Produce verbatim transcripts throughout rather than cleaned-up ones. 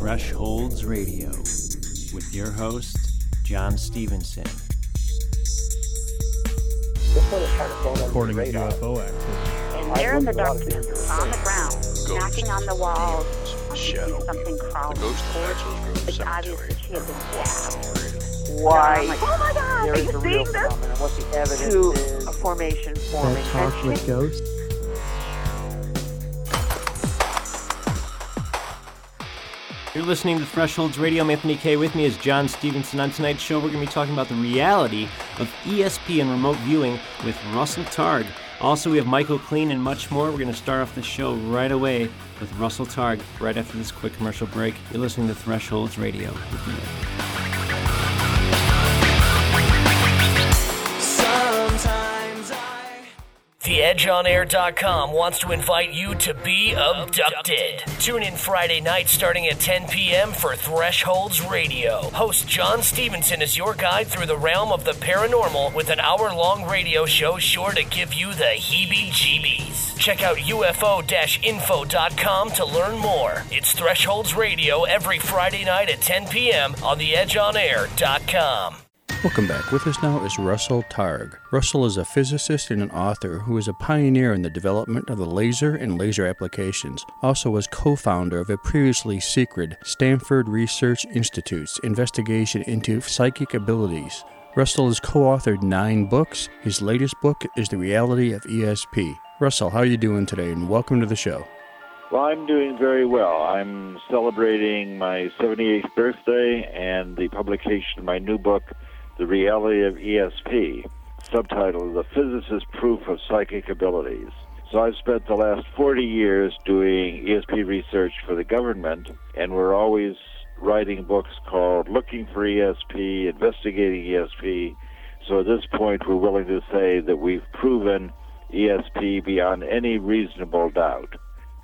Thresholds Radio with your host, John Stevenson. This one is trying to phone on recording the radar. U F O activity. And they're in the darkness, on the ground, knocking on the walls, shadow, something crawling. The ghost of the cemetery. Why? Like, oh my God! Are you seeing this? What's the evidence to is? A formation forming. Talk and with ghosts. You're listening to Thresholds Radio. I'm Anthony Kaye. With me is John Stevenson. On tonight's show, we're going to be talking about the reality of E S P and remote viewing with Russell Targ. Also, we have Michael Clean and much more. We're going to start off the show right away with Russell Targ right after this quick commercial break. You're listening to Thresholds Radio. The Edge On Air dot com wants to invite you to be abducted. Tune in Friday night starting at ten p.m. for Thresholds Radio. Host John Stevenson is your guide through the realm of the paranormal with an hour-long radio show sure to give you the heebie-jeebies. Check out U F O info dot com to learn more. It's Thresholds Radio every Friday night at ten p.m. on The Edge On Air dot com. Welcome back. With us now is Russell Targ. Russell is a physicist and an author who is a pioneer in the development of the laser and laser applications. Also was co-founder of a previously secret Stanford Research Institute's investigation into psychic abilities. Russell has co-authored nine books. His latest book is The Reality of E S P. Russell, how are you doing today? And welcome to the show. Well, I'm doing very well. I'm celebrating my seventy-eighth birthday and the publication of my new book, The Reality of E S P, subtitled The Physicist's Proof of Psychic Abilities. So I've spent the last forty years doing E S P research for the government, and we're always writing books called Looking for E S P, Investigating E S P. So at this point, we're willing to say that we've proven E S P beyond any reasonable doubt.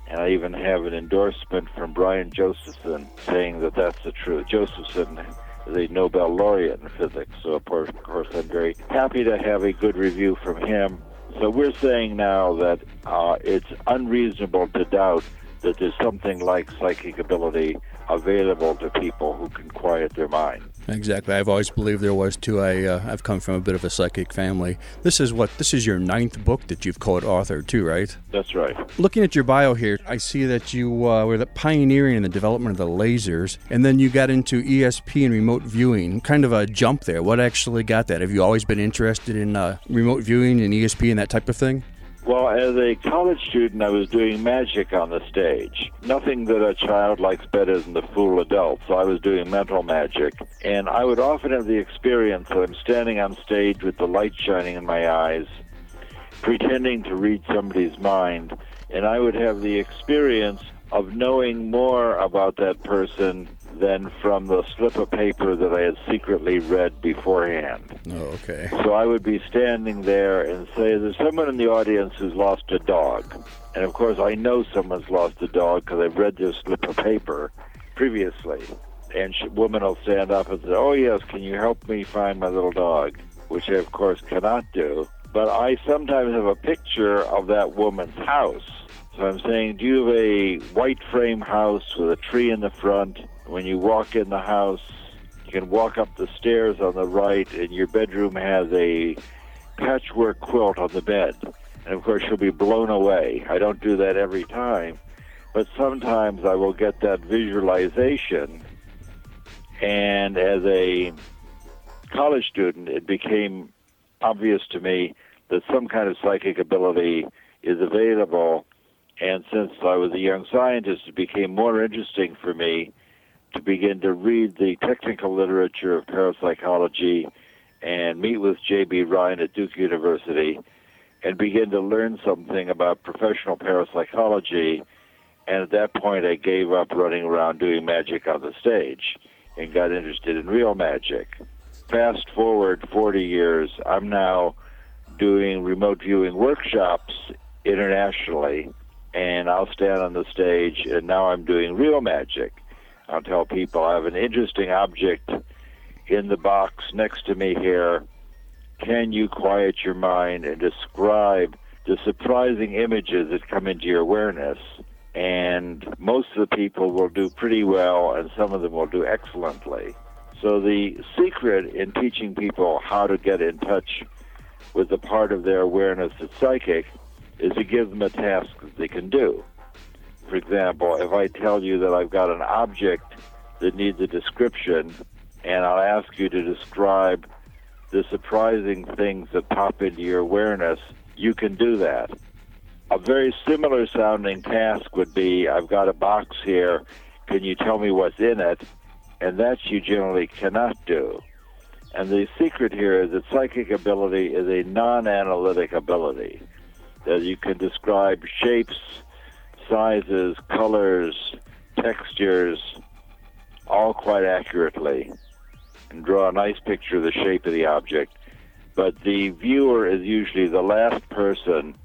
And I even have an endorsement from Brian Josephson saying that that's the truth. Josephson, the Nobel laureate in physics. So, of course, of course, I'm very happy to have a good review from him. So we're saying now that uh, it's unreasonable to doubt that there's something like psychic ability available to people who can quiet their mind. Exactly. I've always believed there was, too. I, uh, I've come from a bit of a psychic family. This is what this is your ninth book that you've co-authored, too, right? That's right. Looking at your bio here, I see that you uh, were the pioneering in the development of the lasers, and then you got into E S P and remote viewing. Kind of a jump there. What actually got that? Have you always been interested in uh, remote viewing and E S P and that type of thing? Well, as a college student, I was doing magic on the stage. Nothing that a child likes better than the fool adult, so I was doing mental magic. And I would often have the experience that I'm standing on stage with the light shining in my eyes, pretending to read somebody's mind, and I would have the experience of knowing more about that person than from the slip of paper that I had secretly read beforehand. Oh, okay. So I would be standing there and say, there's someone in the audience who's lost a dog. And of course, I know someone's lost a dog because I've read this slip of paper previously. And a woman will stand up and say, oh, yes, can you help me find my little dog? Which I, of course, cannot do. But I sometimes have a picture of that woman's house. So I'm saying, do you have a white frame house with a tree in the front? When you walk in the house, you can walk up the stairs on the right, and your bedroom has a patchwork quilt on the bed. And, of course, you'll be blown away. I don't do that every time, but sometimes I will get that visualization. And as a college student, it became obvious to me that some kind of psychic ability is available. And since I was a young scientist, it became more interesting for me to begin to read the technical literature of parapsychology and meet with J B. Ryan at Duke University and begin to learn something about professional parapsychology. And at that point, I gave up running around doing magic on the stage and got interested in real magic. Fast forward forty years, I'm now doing remote viewing workshops internationally, and I'll stand on the stage, and now I'm doing real magic. I'll tell people I have an interesting object in the box next to me here. Can you quiet your mind and describe the surprising images that come into your awareness? and most of the people will do pretty well, and some of them will do excellently. So the secret in teaching people how to get in touch with the part of their awareness that's psychic is to give them a task that they can do. For example, if I tell you that I've got an object that needs a description, and I'll ask you to describe the surprising things that pop into your awareness, you can do that. A very similar sounding task would be, I've got a box here, can you tell me what's in it? And that you generally cannot do. And the secret here is that psychic ability is a non-analytic ability, that you can describe shapes, sizes, colors, textures, all quite accurately, and draw a nice picture of the shape of the object. But the viewer is usually the last person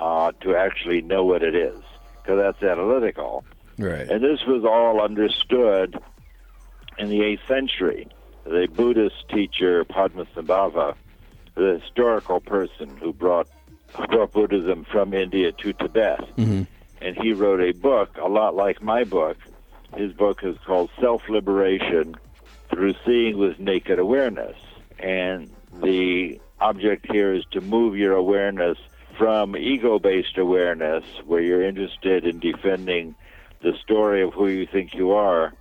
uh, to actually know what it is, because that's analytical. Right. And this was all understood in the eighth century. The Buddhist teacher Padmasambhava, the historical person who brought, brought Buddhism from India to Tibet, mm-hmm. and he wrote a book a lot like my book. His book is called Self-Liberation Through Seeing with Naked Awareness. And the object here is to move your awareness from ego-based awareness, where you're interested in defending the story of who you think you are,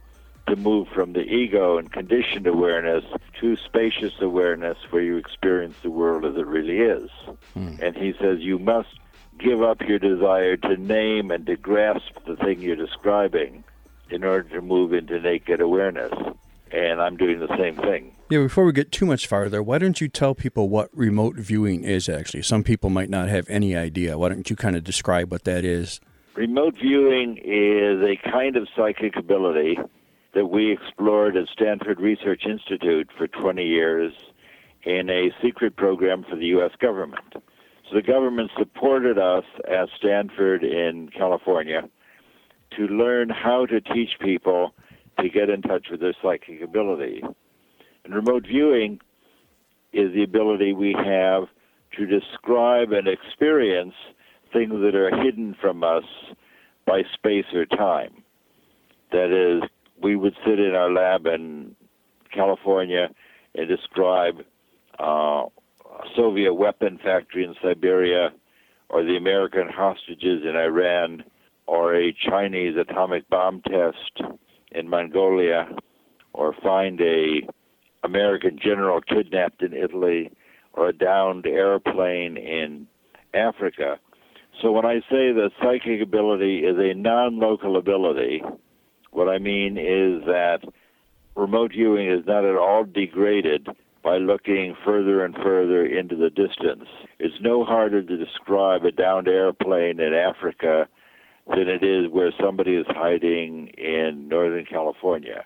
to move from the ego and conditioned awareness to spacious awareness, where you experience the world as it really is. Mm. And he says you must give up your desire to name and to grasp the thing you're describing in order to move into naked awareness. And I'm doing the same thing. Yeah, before we get too much farther, why don't you tell people what remote viewing is actually? Some people might not have any idea. Why don't you kind of describe what that is? Remote viewing is a kind of psychic ability that we explored at Stanford Research Institute for twenty years in a secret program for the U S government. So the government supported us at Stanford in California to learn how to teach people to get in touch with their psychic ability. And remote viewing is the ability we have to describe and experience things that are hidden from us by space or time. That is, we would sit in our lab in California and describe uh, a Soviet weapon factory in Siberia, or the American hostages in Iran, or a Chinese atomic bomb test in Mongolia, or find a American general kidnapped in Italy, or a downed airplane in Africa. So when I say that psychic ability is a non-local ability, what I mean is that remote viewing is not at all degraded by looking further and further into the distance. It's no harder to describe a downed airplane in Africa than it is where somebody is hiding in Northern California.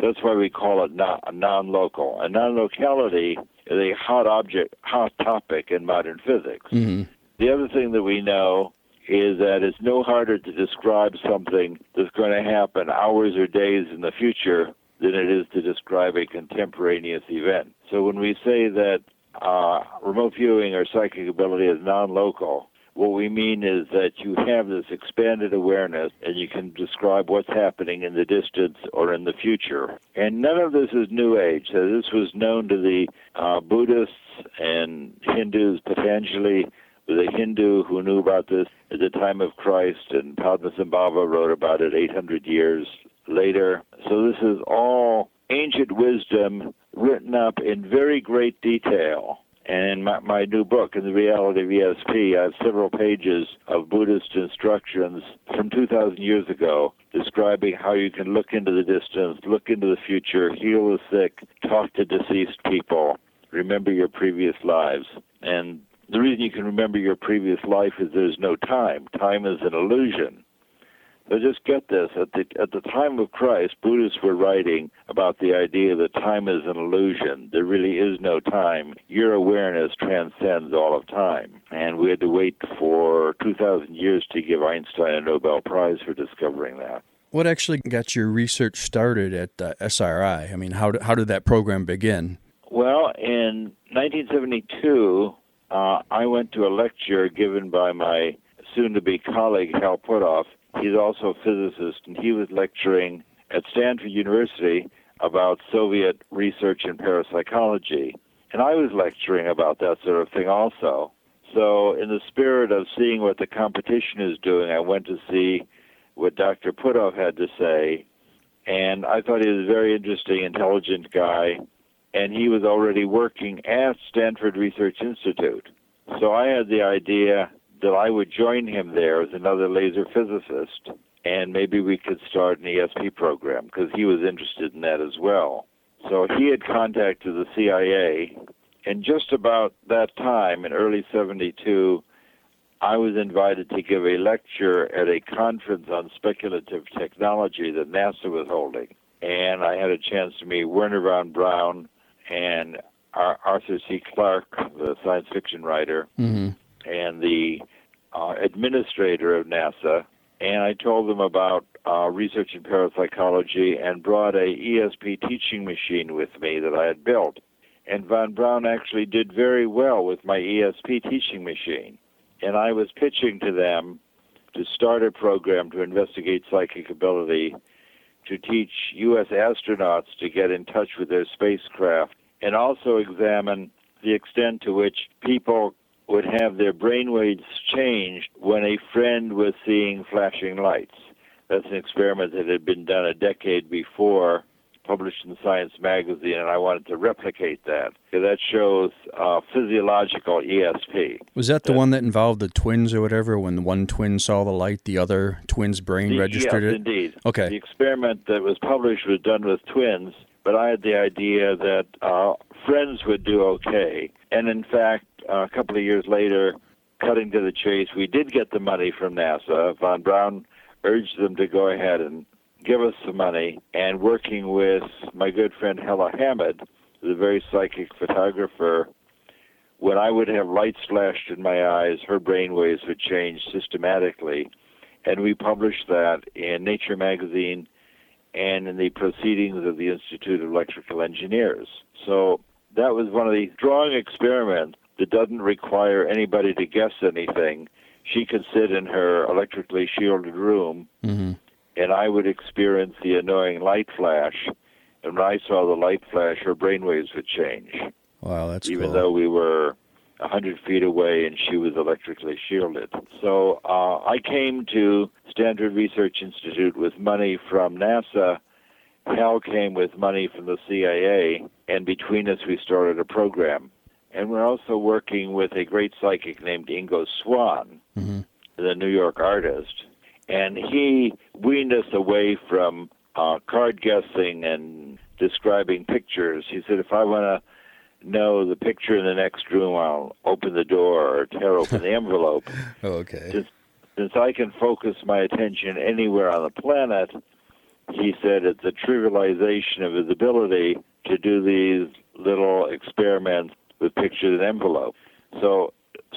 So that's why we call it non- non-local. And non-locality is a hot object, hot topic in modern physics. Mm-hmm. The other thing that we know is that it's no harder to describe something that's going to happen hours or days in the future than it is to describe a contemporaneous event. So when we say that uh, remote viewing or psychic ability is non-local, what we mean is that you have this expanded awareness and you can describe what's happening in the distance or in the future. And none of this is New Age. So this was known to the uh, Buddhists and Hindus. Patanjali was a Hindu who knew about this at the time of Christ, and Padmasambhava wrote about it eight hundred years later. So this is all ancient wisdom written up in very great detail. And in my, my new book, In the Reality of E S P, I have several pages of Buddhist instructions from two thousand years ago describing how you can look into the distance, look into the future, heal the sick, talk to deceased people, remember your previous lives. And the reason you can remember your previous life is there's no time. Time is an illusion. So just get this. At the, at the time of Christ, Buddhists were writing about the idea that time is an illusion. There really is no time. Your awareness transcends all of time. And we had to wait for two thousand years to give Einstein a Nobel Prize for discovering that. What actually got your research started at uh, S R I? I mean, how, how did that program begin? Well, in nineteen seventy-two, uh, I went to a lecture given by my soon-to-be colleague, Hal Puthoff, He's also a physicist, and he was lecturing at Stanford University about Soviet research in parapsychology. And I was lecturing about that sort of thing also. So in the spirit of seeing what the competition is doing, I went to see what Doctor Puthoff had to say. And I thought he was a very interesting, intelligent guy. And he was already working at Stanford Research Institute. So I had the idea that I would join him there as another laser physicist. And maybe we could start an E S P program, because he was interested in that as well. So he had contacted the C I A, and just about that time, in early seventy-two, I was invited to give a lecture at a conference on speculative technology that NASA was holding. And I had a chance to meet Wernher von Braun and Arthur C. Clarke, the science fiction writer, mm-hmm. and the uh, administrator of NASA. And I told them about uh, research in parapsychology and brought a E S P teaching machine with me that I had built. And von Braun actually did very well with my E S P teaching machine. And I was pitching to them to start a program to investigate psychic ability, to teach U S astronauts to get in touch with their spacecraft, and also examine the extent to which people would have their brainwaves changed when a friend was seeing flashing lights. That's an experiment that had been done a decade before, published in Science Magazine, and I wanted to replicate that. So that shows uh, physiological E S P. Was that the uh, one that involved the twins or whatever, when one twin saw the light, the other twin's brain the, registered yes, it? Indeed. Okay. The experiment that was published was done with twins, but I had the idea that uh, friends would do okay. And in fact, Uh, a couple of years later, cutting to the chase, we did get the money from NASA. Von Braun urged them to go ahead and give us the money. And working with my good friend Hella Hammid, the very psychic photographer, when I would have lights flashed in my eyes, her brainwaves would change systematically. And we published that in Nature magazine and in the Proceedings of the Institute of Electrical Engineers. So that was one of the drawing experiments that doesn't require anybody to guess anything. She could sit in her electrically shielded room, mm-hmm. and I would experience the annoying light flash. And when I saw the light flash, her brainwaves would change. Wow, that's Even cool. though we were one hundred feet away and she was electrically shielded. So uh, I came to Stanford Research Institute with money from NASA. Hal came with money from the C I A, and between us we started a program. And we're also working with a great psychic named Ingo Swann, mm-hmm. the New York artist. And he weaned us away from uh, card guessing and describing pictures. He said, if I want to know the picture in the next room, I'll open the door or tear open the envelope. Okay. Since, since I can focus my attention anywhere on the planet, he said it's a trivialization of his ability to do these little experiments with pictures and envelope. So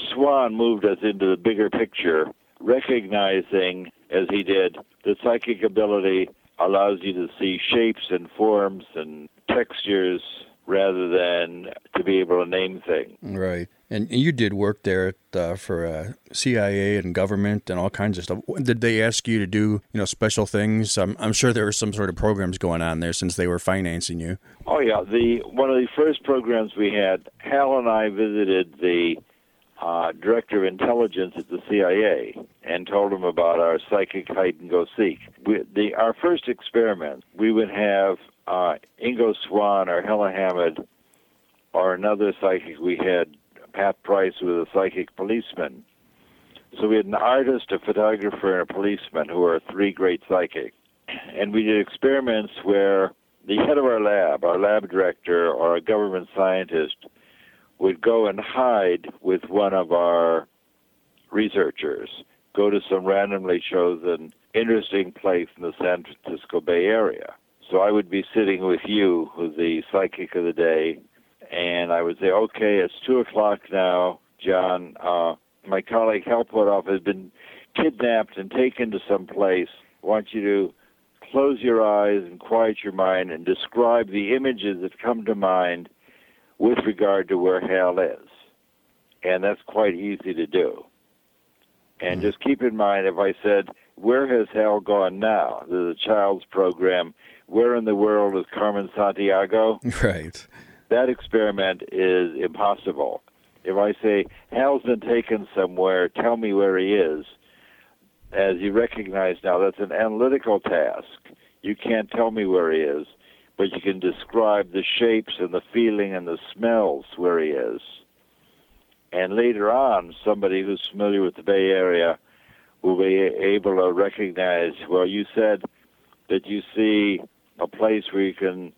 Swan moved us into the bigger picture, recognizing, as he did, that psychic ability allows you to see shapes and forms and textures rather than to be able to name things. Right. And you did work there uh, for uh, C I A and government and all kinds of stuff. Did they ask you to do, you know, special things? I'm, I'm sure there were some sort of programs going on there since they were financing you. Oh, yeah. The one of the first programs we had, Hal and I visited the uh, director of intelligence at the C I A and told him about our psychic hide-and-go-seek. We, the, our first experiment, we would have uh, Ingo Swann or Hella Hammid or another psychic we had, Pat Price, who was a psychic policeman. So we had an artist, a photographer, and a policeman who are three great psychics. And we did experiments where the head of our lab, our lab director, or a government scientist would go and hide with one of our researchers, go to some randomly chosen interesting place in the San Francisco Bay Area. So I would be sitting with you, who's the psychic of the day, and I would say, okay, it's two o'clock now, John. Uh, my colleague, Hal Puthoff, has been kidnapped and taken to some place. I want you to close your eyes and quiet your mind and describe the images that come to mind with regard to where Hal is. And that's quite easy to do. And mm-hmm. just keep in mind, if I said Where has Hal gone now? There's a child's program. Where in the world is Carmen Santiago? Right. That experiment is impossible. If I say, Hal's been taken somewhere, tell me where he is, as you recognize now, that's an analytical task. You can't tell me where he is, but you can describe the shapes and the feeling and the smells where he is. And later on, somebody who's familiar with the Bay Area will be able to recognize, well, you said that you see a place where you can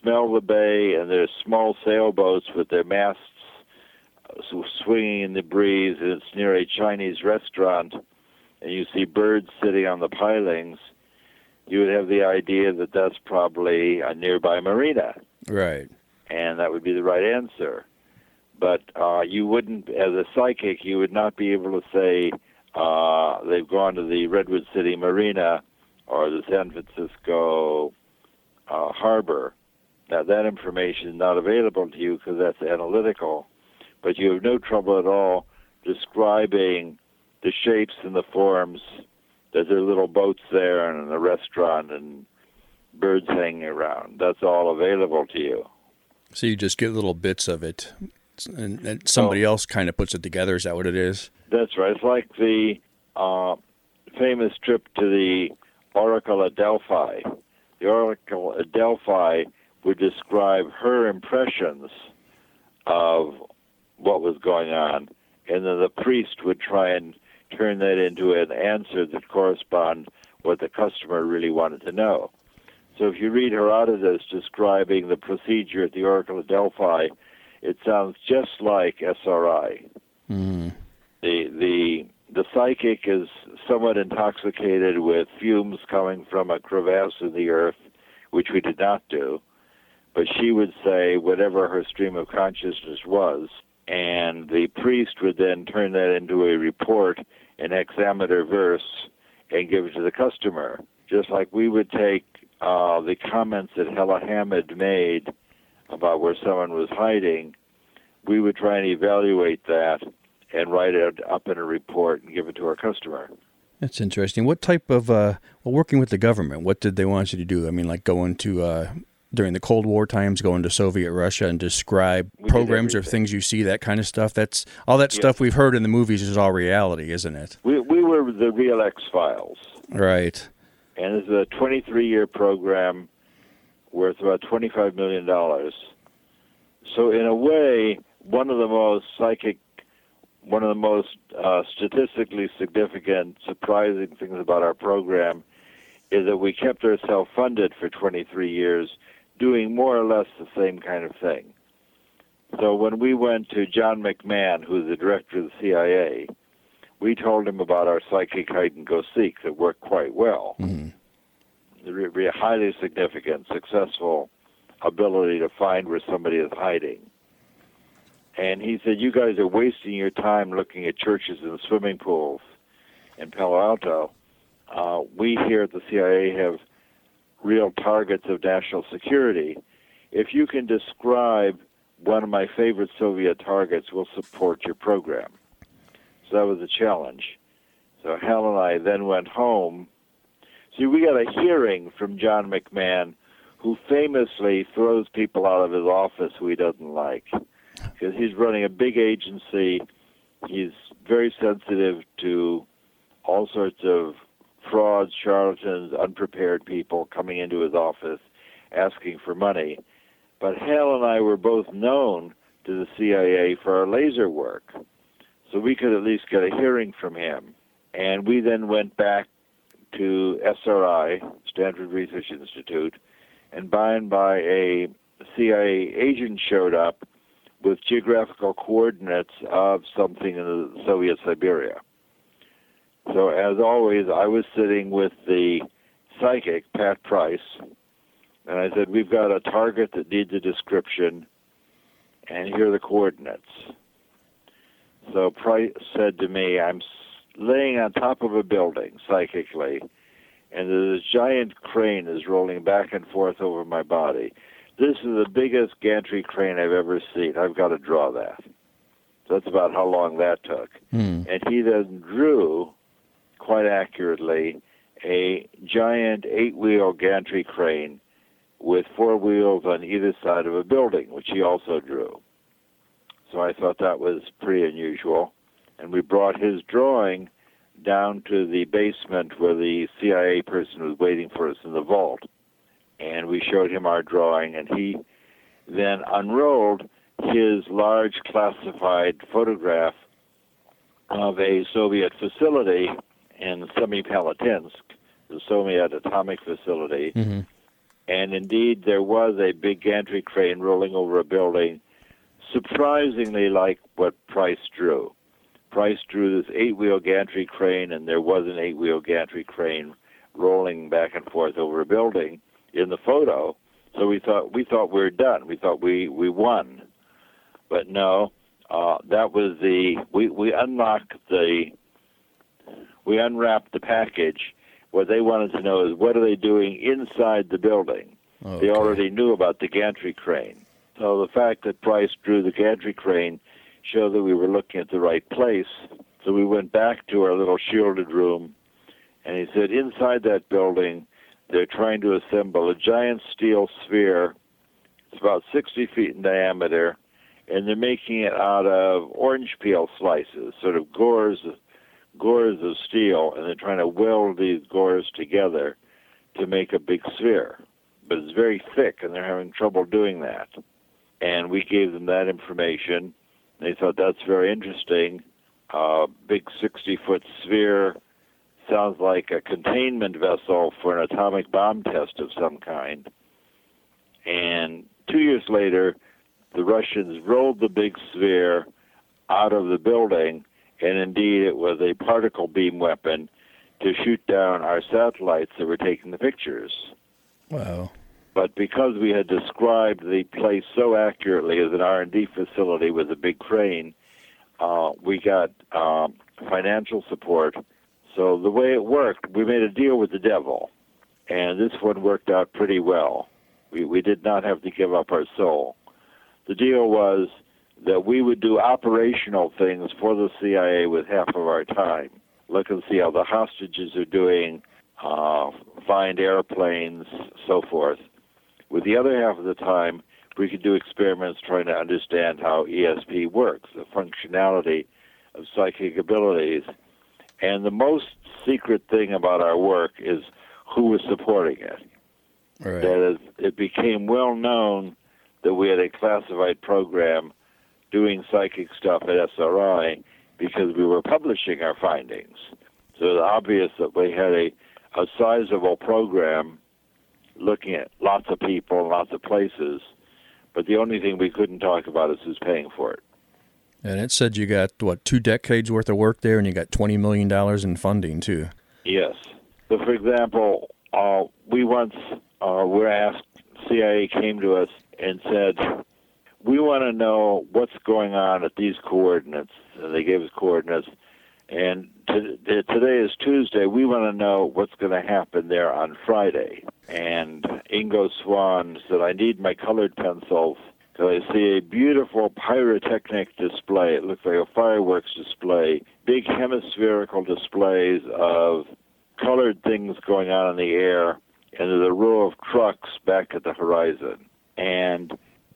smell the bay and there's small sailboats with their masts swinging in the breeze, and it's near a Chinese restaurant, and you see birds sitting on the pilings. You would have the idea that that's probably a nearby marina. Right. And that would be the right answer. But uh, you wouldn't, as a psychic, you would not be able to say uh, they've gone to the Redwood City Marina or the San Francisco uh, Harbor. Now, that information is not available to you because that's analytical. But you have no trouble at all describing the shapes and the forms. There's little boats there and a restaurant and birds hanging around. That's all available to you. So you just get little bits of it, and, and somebody so, else kind of puts it together. Is that what it is? That's right. It's like the uh, famous trip to the Oracle at Delphi. The Oracle at Delphi would describe her impressions of what was going on, and then the priest would try and turn that into an answer that corresponds what the customer really wanted to know. So if you read Herodotus describing the procedure at the Oracle of Delphi, it sounds just like S R I. Mm. The the the psychic is somewhat intoxicated with fumes coming from a crevasse in the earth, which we did not do, but she would say whatever her stream of consciousness was, and the priest would then turn that into a report, an hexameter verse, and give it to the customer. Just like we would take uh, the comments that Hella Hammid made about where someone was hiding, we would try and evaluate that and write it up in a report and give it to our customer. That's interesting. What type of, uh, well, working with the government, what did they want you to do? I mean, like going to... Uh... during the Cold War times, go into Soviet Russia and describe we programs or things you see, that kind of stuff. That's all that yeah. stuff we've heard in the movies is all reality, isn't it? We we were the real X-Files. Right. And it's a twenty-three year program worth about twenty-five million dollars. So in a way, one of the most psychic, one of the most uh, statistically significant, surprising things about our program is that we kept ourselves funded for twenty-three years doing more or less the same kind of thing. So when we went to John McMahon, who's the director of the C I A, we told him about our psychic hide-and-go-seek that worked quite well. Mm-hmm. The highly significant, successful ability to find where somebody is hiding. And he said, you guys are wasting your time looking at churches and swimming pools in Palo Alto. Uh, we here at the C I A have real targets of national security. If you can describe one of my favorite Soviet targets, we'll support your program. So that was a challenge. So Hal and I then went home. See, we got a hearing from John McMahon, who famously throws people out of his office who he doesn't like, because he's running a big agency. He's very sensitive to all sorts of frauds, charlatans, unprepared people coming into his office asking for money. But Hal and I were both known to the C I A for our laser work, so we could at least get a hearing from him. And we then went back to S R I, Stanford Research Institute, and by and by a C I A agent showed up with geographical coordinates of something in Soviet Siberia. So, as always, I was sitting with the psychic, Pat Price, and I said, we've got a target that needs a description, and here are the coordinates. So Price said to me, I'm laying on top of a building, psychically, and this giant crane is rolling back and forth over my body. This is the biggest gantry crane I've ever seen. I've got to draw that. That's about how long that took. Mm. And he then drew quite accurately a giant eight-wheel gantry crane with four wheels on either side of a building, which he also drew. So I thought that was pretty unusual. And we brought his drawing down to the basement where the C I A person was waiting for us in the vault. And we showed him our drawing, and he then unrolled his large classified photograph of a Soviet facility in Semipalatinsk, the Soviet atomic facility. Mm-hmm. And indeed, there was a big gantry crane rolling over a building, surprisingly like what Price drew. Price drew this eight-wheel gantry crane, and there was an eight-wheel gantry crane rolling back and forth over a building in the photo. So we thought we thought we were done. We thought we, we won. But no, uh, that was the we, we unlocked the we unwrapped the package. What they wanted to know is what are they doing inside the building? Okay. They already knew about the gantry crane. So the fact that Price drew the gantry crane showed that we were looking at the right place. So we went back to our little shielded room, and he said, inside that building, they're trying to assemble a giant steel sphere. It's about sixty feet in diameter, and they're making it out of orange peel slices, sort of gores gores of steel, and they're trying to weld these gores together to make a big sphere. But it's very thick, and they're having trouble doing that. And we gave them that information. They thought, that's very interesting. A uh, big sixty-foot sphere sounds like a containment vessel for an atomic bomb test of some kind. And two years later, the Russians rolled the big sphere out of the building, and indeed it was a particle beam weapon to shoot down our satellites that were taking the pictures. Wow. But because we had described the place so accurately as an R and D facility with a big crane, uh, we got uh, financial support. So the way it worked, we made a deal with the devil, and this one worked out pretty well. We, we did not have to give up our soul. The deal was that we would do operational things for the C I A with half of our time. Look and see how the hostages are doing, uh, find airplanes, so forth. With the other half of the time, we could do experiments trying to understand how E S P works, the functionality of psychic abilities. And the most secret thing about our work is who was supporting it. Right. That is, it became well known that we had a classified program doing psychic stuff at S R I because we were publishing our findings. So it's obvious that we had a, a sizable program looking at lots of people and lots of places, but the only thing we couldn't talk about is who's paying for it. And it said you got, what, two decades worth of work there, and you got twenty million dollars in funding, too. Yes. So, for example, uh, we once uh, were asked, C I A came to us and said, we want to know what's going on at these coordinates. And they gave us coordinates. And t- t- today is Tuesday. We want to know what's going to happen there on Friday. And Ingo Swann said, I need my colored pencils. So I see a beautiful pyrotechnic display. It looks like a fireworks display, big hemispherical displays of colored things going on in the air, and there's a row of trucks back at the horizon. And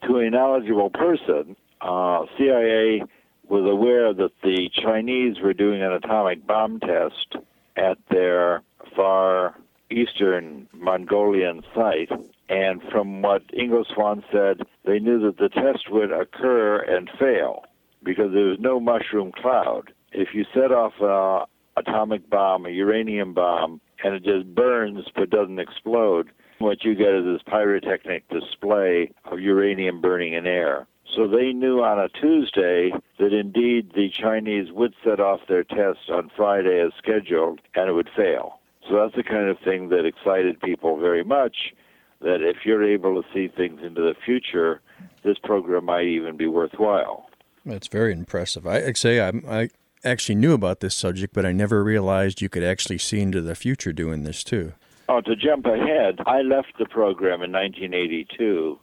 to a knowledgeable person, uh, C I A was aware that the Chinese were doing an atomic bomb test at their far eastern Mongolian site. And from what Ingo Swann said, they knew that the test would occur and fail because there was no mushroom cloud. If you set off an atomic bomb, a uranium bomb, and it just burns but doesn't explode, what you get is this pyrotechnic display of uranium burning in air. So they knew on a Tuesday that indeed the Chinese would set off their test on Friday as scheduled, and it would fail. So that's the kind of thing that excited people very much, that if you're able to see things into the future, this program might even be worthwhile. That's very impressive. I say I, I actually knew about this subject, but I never realized you could actually see into the future doing this too. Oh, to jump ahead, I left the program in nineteen eighty-two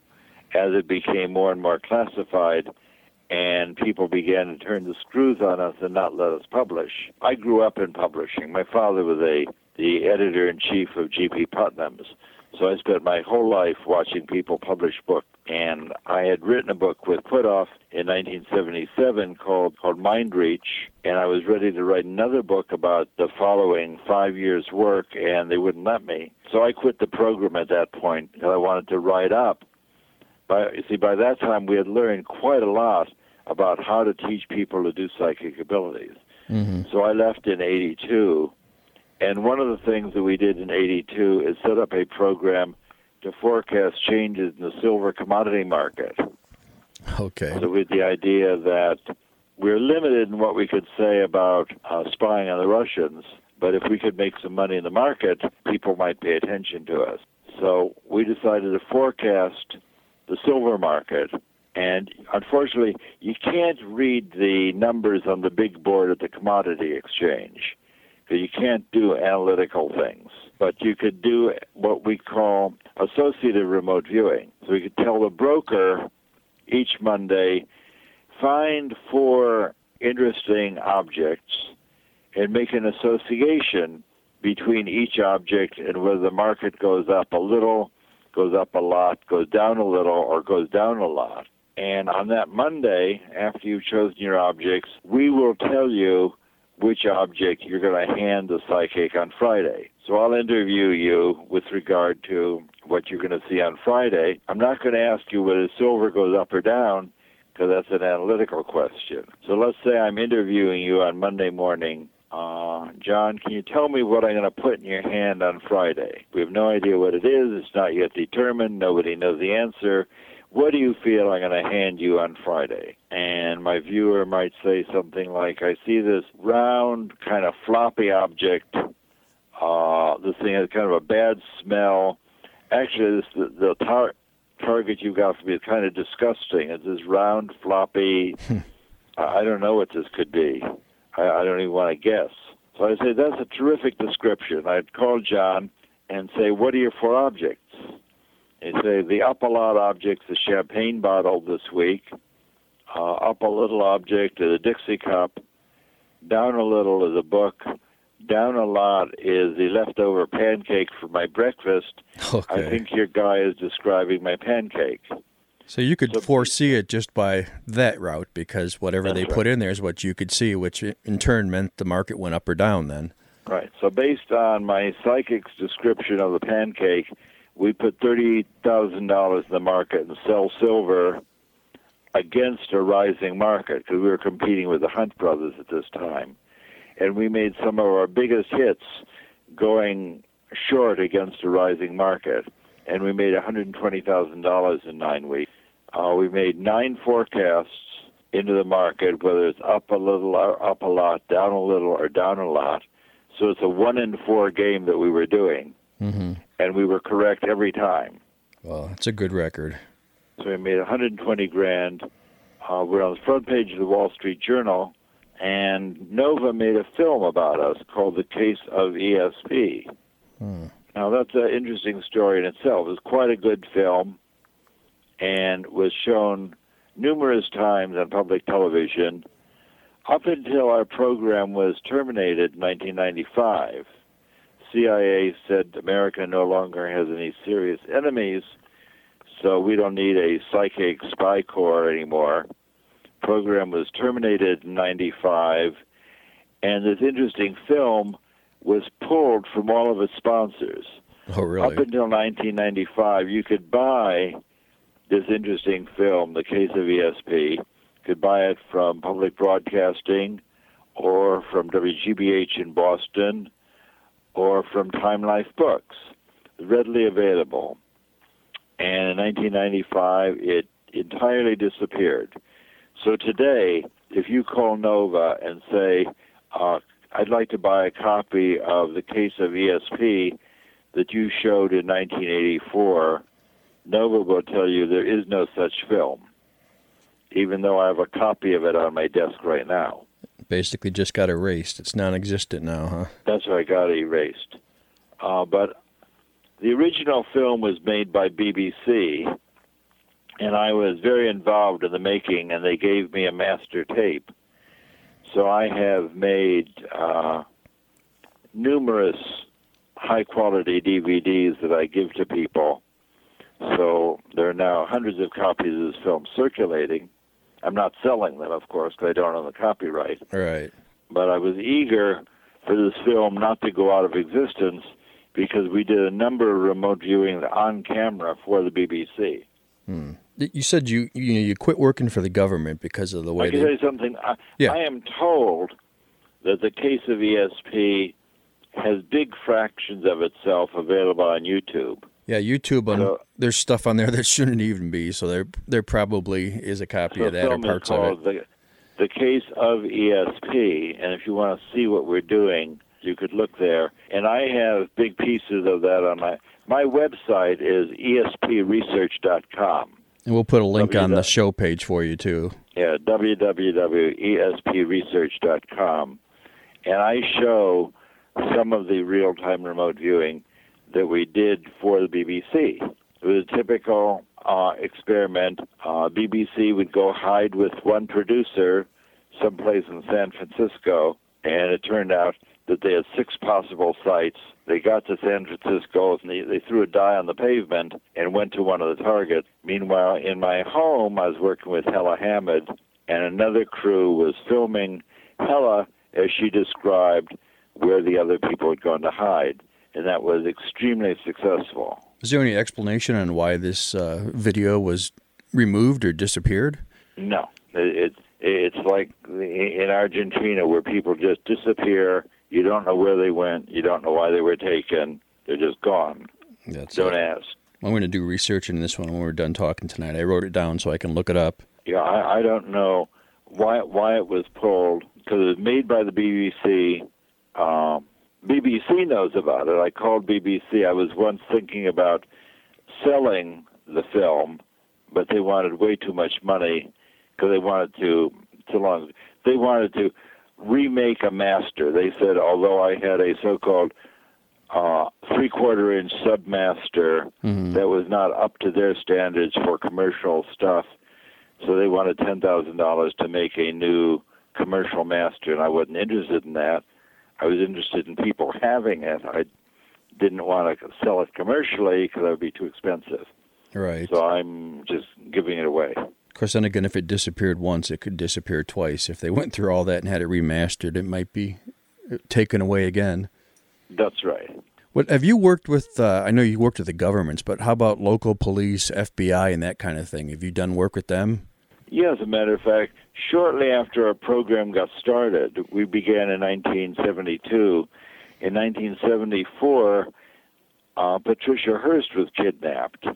as it became more and more classified, and people began to turn the screws on us and not let us publish. I grew up in publishing. My father was a the editor-in-chief of G P Putnam's, so I spent my whole life watching people publish books. And I had written a book with Puthoff in nineteen seventy-seven called, called Mind Reach, and I was ready to write another book about the following five years' work, and they wouldn't let me. So I quit the program at that point because I wanted to write up. By, you see, by that time, we had learned quite a lot about how to teach people to do psychic abilities. Mm-hmm. So I left in eighty-two, and one of the things that we did in eighty-two is set up a program to forecast changes in the silver commodity market. Okay. So with the idea that we're limited in what we could say about uh, spying on the Russians, but if we could make some money in the market, people might pay attention to us. So we decided to forecast the silver market, and unfortunately, you can't read the numbers on the big board at the commodity exchange, because you can't do analytical things. But you could do what we call associative remote viewing. So we could tell the broker each Monday, find four interesting objects and make an association between each object and whether the market goes up a little, goes up a lot, goes down a little, or goes down a lot. And on that Monday, after you've chosen your objects, we will tell you which object you're going to hand the psychic on Friday. So I'll interview you with regard to what you're going to see on Friday. I'm not going to ask you whether silver goes up or down, because that's an analytical question. So let's say I'm interviewing you on Monday morning. Uh, John, can you tell me what I'm going to put in your hand on Friday? We have no idea what it is. It's not yet determined. Nobody knows the answer. What do you feel I'm going to hand you on Friday? And my viewer might say something like, I see this round, kind of floppy object. Uh, this thing has kind of a bad smell. Actually, this, the, the tar- target you've got for me is kind of disgusting. It's this round, floppy, I don't know what this could be. I don't even want to guess. So I say, that's a terrific description. I'd call John and say, what are your four objects? He'd say, the up a lot object's the champagne bottle this week, uh, up a little object is a Dixie cup, down a little is a book, down a lot is the leftover pancake for my breakfast. Okay. I think your guy is describing my pancake. So you could so, foresee it just by that route, because whatever they right. put in there is what you could see, which in turn meant the market went up or down then. Right. So based on my psychic's description of the pancake, we put thirty thousand dollars in the market and sell silver against a rising market, because we were competing with the Hunt brothers at this time. And we made some of our biggest hits going short against a rising market. And we made one hundred twenty thousand dollars in nine weeks. Uh, we made nine forecasts into the market, whether it's up a little or up a lot, down a little or down a lot. So it's a one in four game that we were doing. Mm-hmm. And we were correct every time. Well, that's a good record. So we made one hundred twenty grand. Uh, we're on the front page of the Wall Street Journal. And Nova made a film about us called The Case of E S P. Hmm. Now, that's an interesting story in itself. It was quite a good film and was shown numerous times on public television up until our program was terminated in nineteen ninety-five. C I A said America no longer has any serious enemies, so we don't need a psychic spy corps anymore. Program was terminated in ninety-five, and this interesting film was pulled from all of its sponsors. Oh, really? Up until nineteen ninety-five, you could buy this interesting film, The Case of E S P. You could buy it from Public Broadcasting or from W G B H in Boston or from Time Life Books, readily available. And in nineteen ninety-five, it entirely disappeared. So today, if you call Nova and say, uh, I'd like to buy a copy of The Case of E S P that you showed in nineteen eighty-four, Nova will tell you there is no such film, even though I have a copy of it on my desk right now. Basically just got erased. It's non-existent now, huh? That's right, got erased. Uh, but the original film was made by B B C, and I was very involved in the making, and they gave me a master tape. So I have made uh, numerous high-quality D V Ds that I give to people. So there are now hundreds of copies of this film circulating. I'm not selling them, of course, because I don't own the copyright. Right. But I was eager for this film not to go out of existence because we did a number of remote viewings on camera for the B B C. Hmm. You said you you know, you quit working for the government because of the way. I can they... tell you something. I, yeah. I am told that The Case of E S P has big fractions of itself available on YouTube. Yeah, YouTube. On, so, there's stuff on there that shouldn't even be. So there there probably is a copy so of that or parts of it. The, the Case of E S P, and if you want to see what we're doing, you could look there. And I have big pieces of that on my my website is E S P Research dot com. And we'll put a link w- on the show page for you, too. Yeah, w w w dot E S P Research dot com. And I show some of the real-time remote viewing that we did for the B B C. It was a typical uh, experiment. Uh, B B C would go hide with one producer someplace in San Francisco, and it turned out that they had six possible sites. They got to San Francisco, and they, they threw a die on the pavement and went to one of the targets. Meanwhile, in my home, I was working with Hella Hammid, and another crew was filming Hella as she described where the other people had gone to hide, and that was extremely successful. Is there any explanation on why this uh, video was removed or disappeared? No. It, it, it's like in Argentina where people just disappear. You don't know where they went. You don't know why they were taken. They're just gone. That's don't it. ask. I'm going to do research in this one when we're done talking tonight. I wrote it down so I can look it up. Yeah, I, I don't know why why it was pulled because it was made by the B B C. Um, B B C knows about it. I called B B C. I was once thinking about selling the film, but they wanted way too much money because they wanted to too long. They wanted to remake a master. They said, although I had a so-called uh, three-quarter-inch submaster mm-hmm. that was not up to their standards for commercial stuff, so they wanted ten thousand dollars to make a new commercial master, and I wasn't interested in that. I was interested in people having it. I didn't want to sell it commercially because that would be too expensive. Right. So I'm just giving it away. Of course, then again, if it disappeared once, it could disappear twice. If they went through all that and had it remastered, it might be taken away again. That's right. What have you worked with, uh, I know you worked with the governments, but how about local police, F B I, and that kind of thing? Have you done work with them? Yeah, as a matter of fact, shortly after our program got started, we began in nineteen seventy-two. In nineteen seventy-four, uh, Patricia Hearst was kidnapped,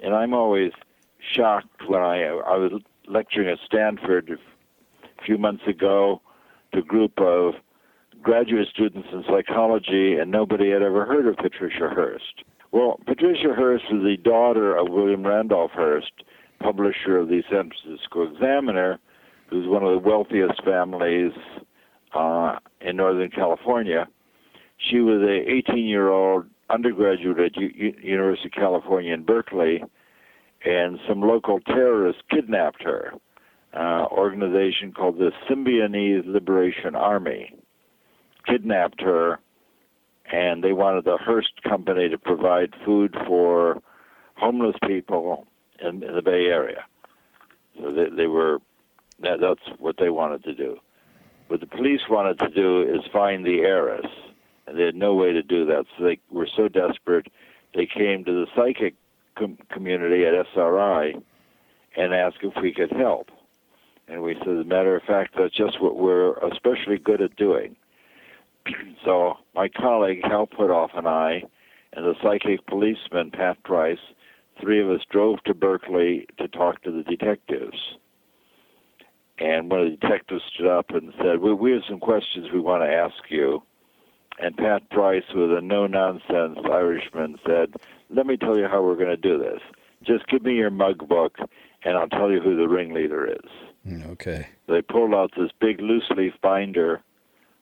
and I'm always shocked when I I was lecturing at Stanford a few months ago to a group of graduate students in psychology, and nobody had ever heard of Patricia Hearst. Well, Patricia Hearst was the daughter of William Randolph Hearst, publisher of the San Francisco Examiner, who's one of the wealthiest families uh, in Northern California. She was an eighteen-year-old undergraduate at U- University of California in Berkeley, and some local terrorists kidnapped her, uh, organization called the Symbionese Liberation Army, kidnapped her, and they wanted the Hearst Company to provide food for homeless people in, in the Bay Area. So they, they were, that, that's what they wanted to do. What the police wanted to do is find the heiress, and they had no way to do that, so they were so desperate, they came to the psychic community at S R I and ask if we could help. And we said, as a matter of fact, that's just what we're especially good at doing. So my colleague Hal Puthoff and I and the psychic policeman Pat Price, three of us drove to Berkeley to talk to the detectives. And one of the detectives stood up and said, well, we have some questions we want to ask you. And Pat Price, with a no-nonsense Irishman, said, let me tell you how we're going to do this. Just give me your mug book, and I'll tell you who the ringleader is. Okay. They pulled out this big loose-leaf binder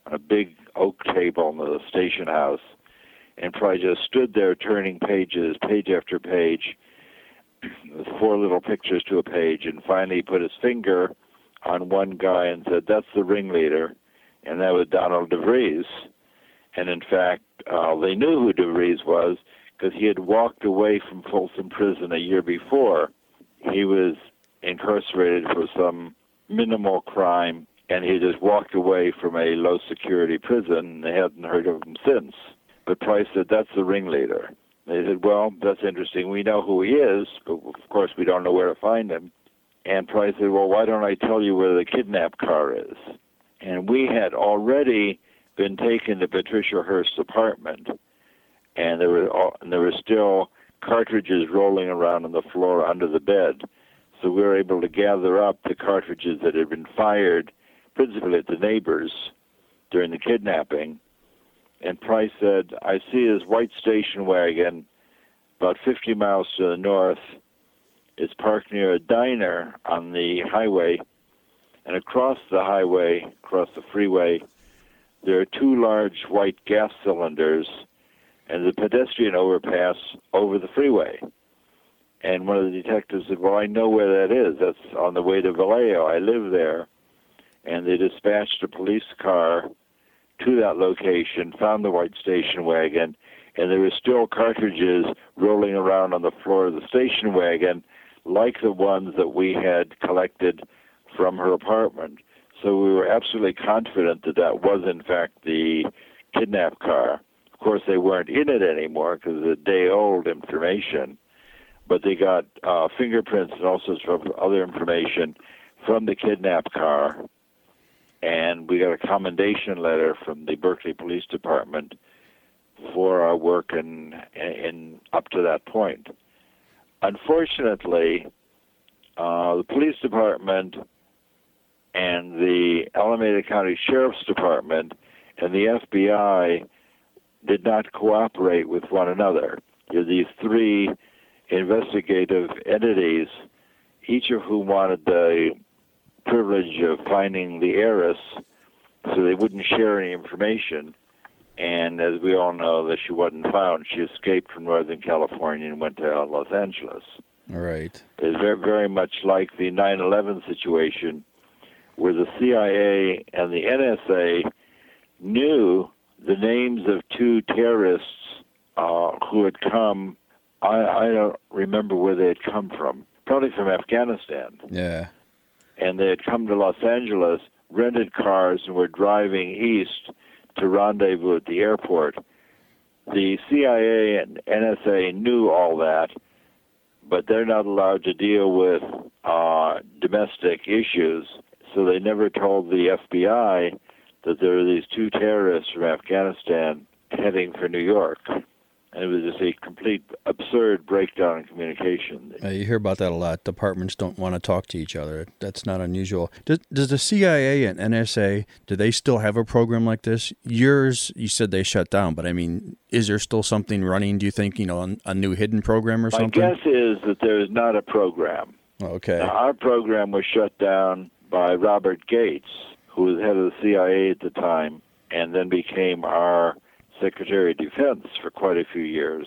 on a big oak table in the station house, and Price just stood there turning pages, page after page, four little pictures to a page, and finally put his finger on one guy and said, that's the ringleader, and that was Donald DeVries. And in fact, uh, they knew who DeVries was because he had walked away from Folsom Prison a year before. He was incarcerated for some minimal crime, and he just walked away from a low-security prison. They hadn't heard of him since. But Price said, that's the ringleader. They said, well, that's interesting. We know who he is, but of course we don't know where to find him. And Price said, well, why don't I tell you where the kidnap car is? And we had already been taken to Patricia Hearst's apartment, and there were all, and there were still cartridges rolling around on the floor under the bed. So we were able to gather up the cartridges that had been fired, principally at the neighbors during the kidnapping. And Price said, I see his white station wagon about fifty miles to the north. It's parked near a diner on the highway. And across the highway, across the freeway, there are two large white gas cylinders and the pedestrian overpass over the freeway. And one of the detectives said, well, I know where that is. That's on the way to Vallejo. I live there. And they dispatched a police car to that location, found the white station wagon, and there were still cartridges rolling around on the floor of the station wagon like the ones that we had collected from her apartment. So we were absolutely confident that that was, in fact, the kidnap car. Of course, they weren't in it anymore because it was day-old information, but they got uh, fingerprints and all sorts of other information from the kidnap car. And we got a commendation letter from the Berkeley Police Department for our work in, in up to that point. Unfortunately, uh, the police department and the Alameda County Sheriff's Department and the F B I did not cooperate with one another. These three investigative entities, each of whom wanted the privilege of finding the heiress, so they wouldn't share any information. And as we all know, that she wasn't found. She escaped from Northern California and went to Los Angeles. All right. It's very, very much like the nine eleven situation, where the C I A and the N S A knew the names of two terrorists uh, who had come. I, I don't remember where they had come from. Probably from Afghanistan. Yeah. And they had come to Los Angeles, rented cars, and were driving east to rendezvous at the airport. The C I A and N S A knew all that, but they're not allowed to deal with uh, domestic issues, so they never told the F B I that there were these two terrorists from Afghanistan heading for New York. And it was just a complete, absurd breakdown in communication. Uh, you hear about that a lot. Departments don't want to talk to each other. That's not unusual. Does, does the C I A and N S A, do they still have a program like this? Yours, you said they shut down, but I mean, is there still something running, do you think, you know, a new hidden program or something? My guess is that there is not a program. Okay. Now, our program was shut down by Robert Gates, who was head of the C I A at the time, and then became our Secretary of Defense for quite a few years.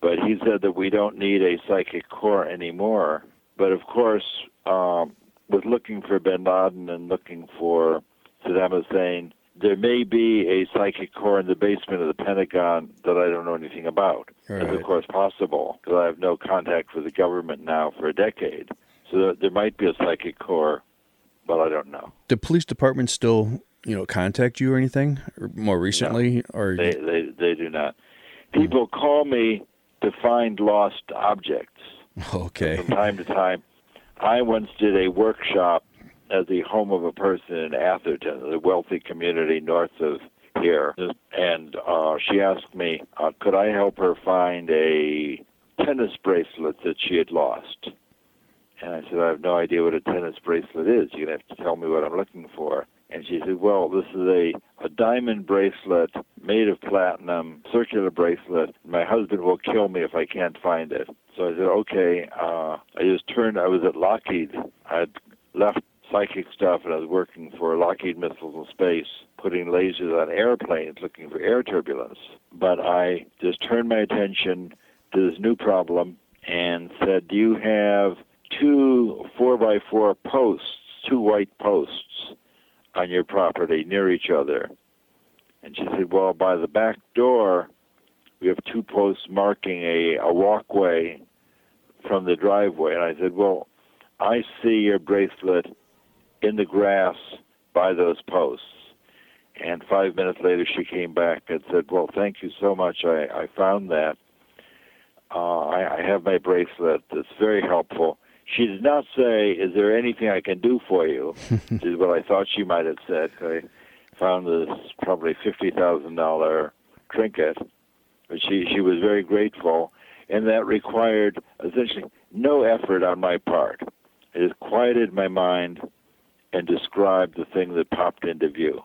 But he said that we don't need a psychic corps anymore. But of course, um, with looking for bin Laden and looking for Saddam Hussein, there may be a psychic corps in the basement of the Pentagon that I don't know anything about. Right. That's, of course, possible, because I have no contact with the government now for a decade. So there might be a psychic corps, but I don't know. The police department still, you know, contact you or anything, or more recently? No, or they, they they do not. People mm-hmm. call me to find lost objects. Okay. From time to time. I once did a workshop at the home of a person in Atherton, a wealthy community north of here, and uh, she asked me, uh, could I help her find a tennis bracelet that she had lost? And I said, I have no idea what a tennis bracelet is. You're going to have to tell me what I'm looking for. And she said, well, this is a, a diamond bracelet made of platinum, circular bracelet. My husband will kill me if I can't find it. So I said, okay. Uh, I just turned. I was at Lockheed. I had left psychic stuff, and I was working for Lockheed Missiles and Space, putting lasers on airplanes, looking for air turbulence. But I just turned my attention to this new problem, and said, "Do you have two four by four posts, two white posts on your property near each other?" And she said, "Well, by the back door, we have two posts marking a, a walkway from the driveway." And I said, "Well, I see your bracelet in the grass by those posts." And five minutes later, she came back and said, "Well, thank you so much. I, I found that. Uh, I, I have my bracelet. It's very helpful." She did not say, "Is there anything I can do for you?" Which is what I thought she might have said. I found this probably fifty thousand dollars trinket. But she, she was very grateful, and that required essentially no effort on my part. It has quieted my mind and described the thing that popped into view.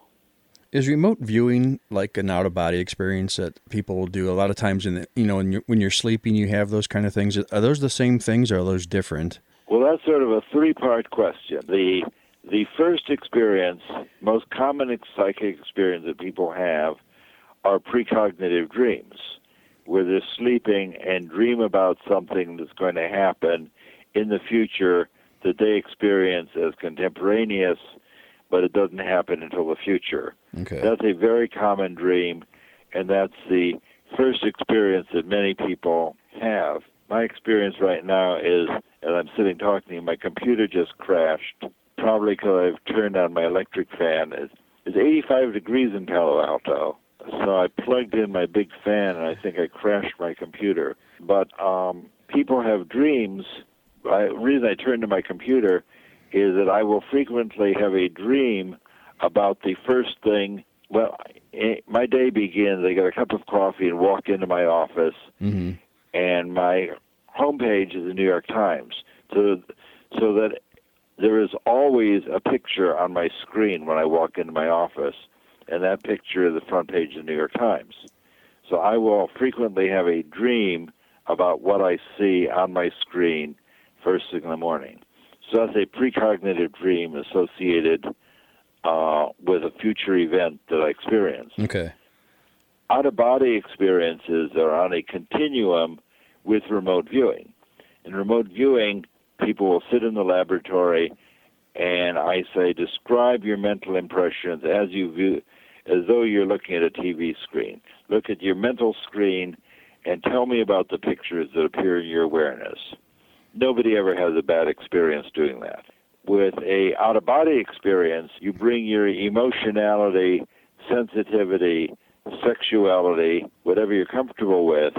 Is remote viewing like an out-of-body experience that people do a lot of times in the, you know, when you're, when you're sleeping, you have those kind of things? Are those the same things, or are those different? Well, that's sort of a three-part question. The the first experience, most common psychic experience that people have, are precognitive dreams, where they're sleeping and dream about something that's going to happen in the future that they experience as contemporaneous, but it doesn't happen until the future. Okay. That's a very common dream, and that's the first experience that many people have. My experience right now is, as I'm sitting talking to you, my computer just crashed, probably because I've turned on my electric fan. It's, it's eighty-five degrees in Palo Alto, so I plugged in my big fan, and I think I crashed my computer. But um, people have dreams. The reason I turned to my computer is that I will frequently have a dream about the first thing. Well, my day begins, I get a cup of coffee and walk into my office, mm-hmm. and my homepage is the New York Times, so, so that there is always a picture on my screen when I walk into my office, and that picture is the front page of the New York Times. So I will frequently have a dream about what I see on my screen first thing in the morning. So that's a precognitive dream associated uh, with a future event that I experience. Okay. Out-of-body experiences are on a continuum with remote viewing. In remote viewing, people will sit in the laboratory, and I say, describe your mental impressions as you view, as though you're looking at a T V screen. Look at your mental screen and tell me about the pictures that appear in your awareness. Nobody ever has a bad experience doing that. With a out-of-body experience, you bring your emotionality, sensitivity, sexuality, whatever you're comfortable with,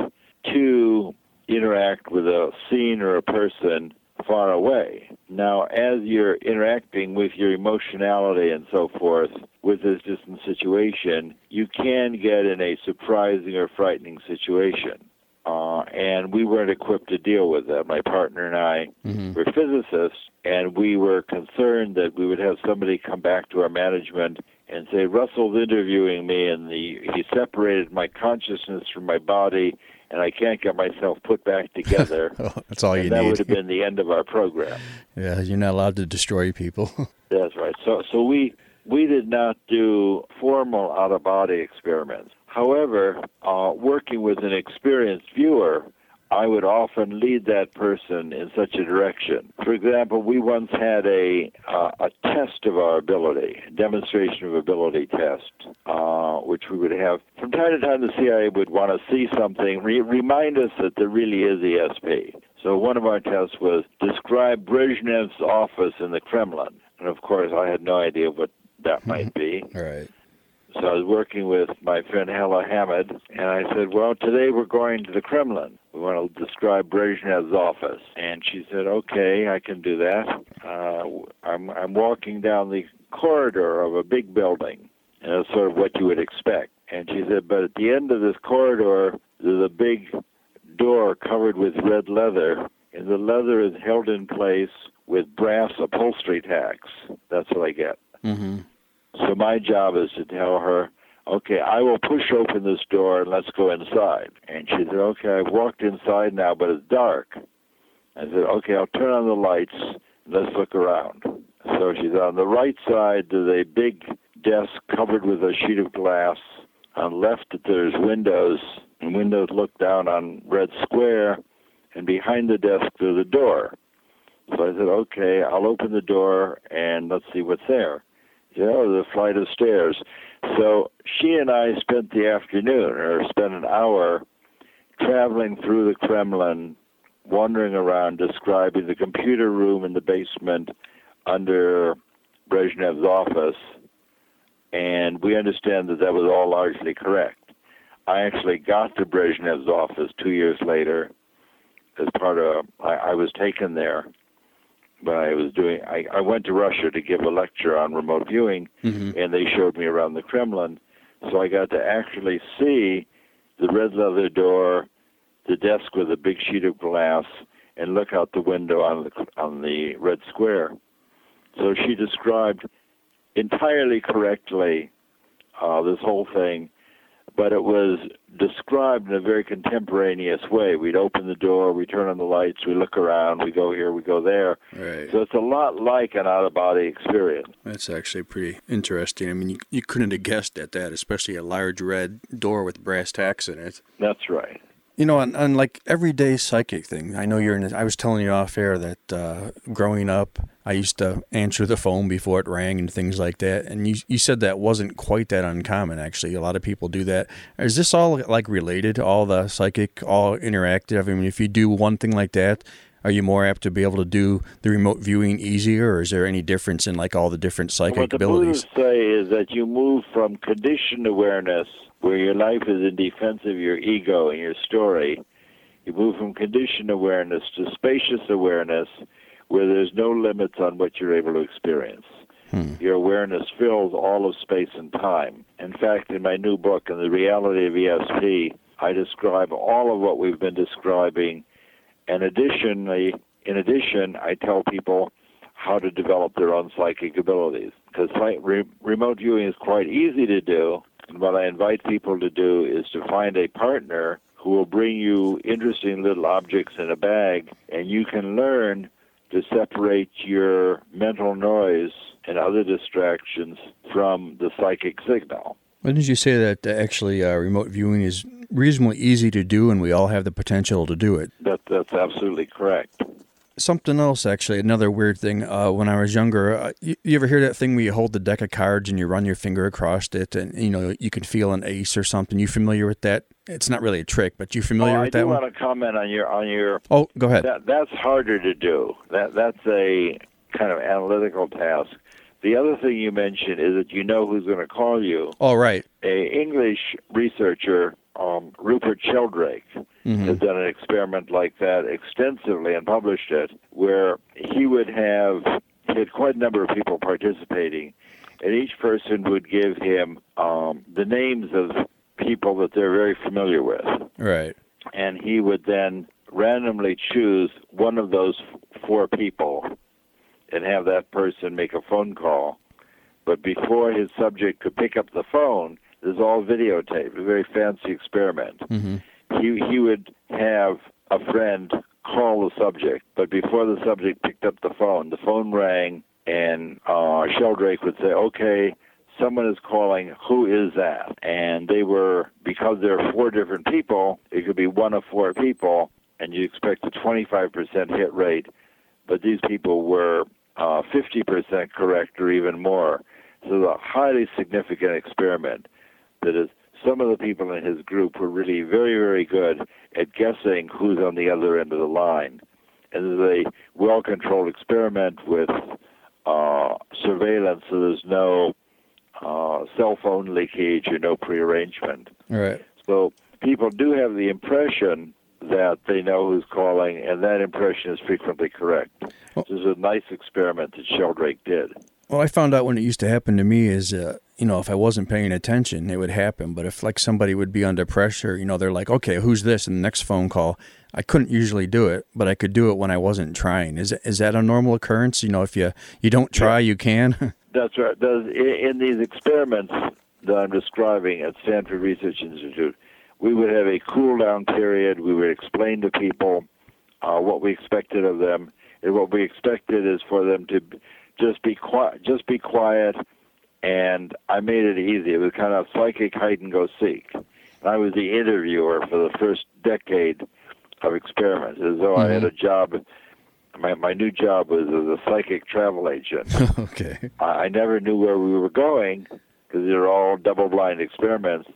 to interact with a scene or a person far away. Now, as you're interacting with your emotionality and so forth with this distant situation, you can get in a surprising or frightening situation. Uh, and we weren't equipped to deal with that. My partner and I mm-hmm. were physicists, and we were concerned that we would have somebody come back to our management and say, "Russell's interviewing me, and the, he separated my consciousness from my body, and I can't get myself put back together." oh, that's all and you that need. That would have been the end of our program. Yeah, you're not allowed to destroy people. That's right. So, so we we did not do formal out-of-body experiments. However, uh, working with an experienced viewer, I would often lead that person in such a direction. For example, we once had a uh, a test of our ability, demonstration of ability test, uh, which we would have. From time to time, the C I A would want to see something, re- remind us that there really is E S P. So one of our tests was describe Brezhnev's office in the Kremlin. And of course, I had no idea what that might be. All right. So I was working with my friend Hella Hammid, and I said, "Well, today we're going to the Kremlin. We want to describe Brezhnev's office." And she said, "Okay, I can do that." Uh, I'm, I'm walking down the corridor of a big building, and that's sort of what you would expect. And she said, "But at the end of this corridor, there's a big door covered with red leather, and the leather is held in place with brass upholstery tacks." That's what I get. Mm-hmm. So my job is to tell her, "Okay, I will push open this door and let's go inside." And she said, "Okay, I've walked inside now, but it's dark." I said, "Okay, I'll turn on the lights and let's look around." So she's on the right side, there's a big desk covered with a sheet of glass. On the left, there's windows, and windows look down on Red Square. and behind the desk through the door. So I said, okay, I'll open the door and let's see what's there. She said, oh, there's a flight of stairs. So she and I spent the afternoon, or spent an hour, traveling through the Kremlin, wandering around, describing the computer room in the basement under Brezhnev's office, and we understand that that was all largely correct. I actually got to Brezhnev's office two years later as part of, I, I was taken there, but I was doing, I, I went to Russia to give a lecture on remote viewing, mm-hmm. and they showed me around the Kremlin, so I got to actually see the red leather door, the desk with a big sheet of glass, and look out the window on the on the red square. So she described entirely correctly uh, this whole thing, but it was described in a very contemporaneous way. We'd open the door, we turn on the lights, we look around, we go here, we go there. Right. So it's a lot like an out-of-body experience. That's actually pretty interesting. I mean, you, you couldn't have guessed at that, especially a large red door with brass tacks in it. That's right. You know, on, on like everyday psychic thing, I know you're in, I was telling you off air that uh, growing up, I used to answer the phone before it rang and things like that. And you, you said that wasn't quite that uncommon, actually. A lot of people do that. Is this all like related, all the psychic, all interactive? I mean, if you do one thing like that, are you more apt to be able to do the remote viewing easier, or is there any difference in like all the different psychic abilities? What the Buddhists say is that you move from conditioned awareness, where your life is in defense of your ego and your story. You move from conditioned awareness to spacious awareness, where there's no limits on what you're able to experience. Hmm. Your awareness fills all of space and time. In fact, in my new book, in The Reality of E S P, I describe all of what we've been describing. And additionally, in addition, I tell people how to develop their own psychic abilities. Because re- remote viewing is quite easy to do. And what I invite people to do is to find a partner who will bring you interesting little objects in a bag, and you can learn to separate your mental noise and other distractions from the psychic signal. When did you say that actually uh, remote viewing is reasonably easy to do and we all have the potential to do it? That, that's absolutely correct. Something else, actually, another weird thing. Uh, when I was younger, uh, you, you ever hear that thing where you hold the deck of cards and you run your finger across it, and you know you can feel an ace or something? You familiar with that? It's not really a trick, but you familiar oh, with that one? I do want to comment on your on your. Oh, go ahead. That, that's harder to do. That that's a kind of analytical task. The other thing you mentioned is that you know who's going to call you. All right. A English researcher, um, Rupert Sheldrake, mm-hmm. has done an experiment like that extensively and published it, where he would have he had quite a number of people participating, and each person would give him um, the names of people that they're very familiar with. Right. And he would then randomly choose one of those four people and have that person make a phone call. But before his subject could pick up the phone, this is all videotaped, a very fancy experiment. Mm-hmm. He he would have a friend call the subject, but before the subject picked up the phone, the phone rang, and uh, Sheldrake would say, okay, someone is calling, who is that? And they were, because there are four different people, it could be one of four people, and you expect a twenty-five percent hit rate, but these people were Uh, fifty percent correct or even more. So it's a highly significant experiment. That is, some of the people in his group were really very, very good at guessing who's on the other end of the line. And it's a well-controlled experiment with uh, surveillance, so there's no uh, cell phone leakage or no prearrangement. All right. So people do have the impression that they know who's calling, and that impression is frequently correct. Well, this is a nice experiment that Sheldrake did. Well, I found out when it used to happen to me is, uh, you know, if I wasn't paying attention, it would happen. But if, like, somebody would be under pressure, you know, they're like, okay, who's this? And the next phone call, I couldn't usually do it, but I could do it when I wasn't trying. Is is that a normal occurrence? You know, if you, you don't try, you can? That's right. In these experiments that I'm describing at Stanford Research Institute, we would have a cool-down period. We would explain to people uh, what we expected of them, and what we expected is for them to just be quiet. Just be quiet, and I made it easy. It was kind of psychic hide and go seek. And I was the interviewer for the first decade of experiments, as though mm-hmm. I had a job. My my new job was as a psychic travel agent. Okay. I, I never knew where we were going because they're all double-blind experiments.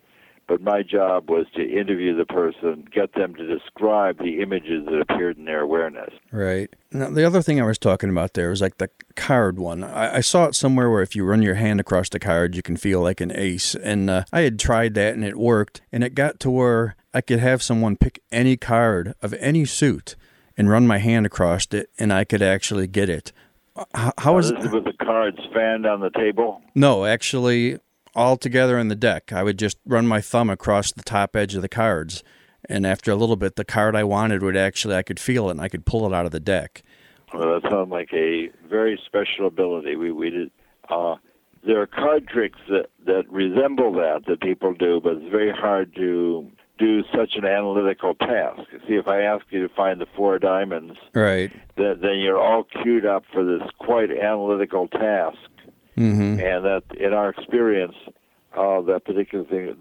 But my job was to interview the person, get them to describe the images that appeared in their awareness. Right. Now, the other thing I was talking about there was like the card one. I, I saw it somewhere where if you run your hand across the card, you can feel like an ace. And uh, I had tried that, and it worked. And it got to where I could have someone pick any card of any suit and run my hand across it, and I could actually get it. How, how is this? With the cards fanned on the table? No, actually, all together in the deck. I would just run my thumb across the top edge of the cards, and after a little bit, the card I wanted would actually, I could feel it, and I could pull it out of the deck. Well, that sounds like a very special ability. We we did. Uh, there are card tricks that, that resemble that that people do, but it's very hard to do such an analytical task. See, if I ask you to find the four diamonds, right, then, then you're all queued up for this quite analytical task. Mm-hmm. And that, in our experience, uh, that particular thing,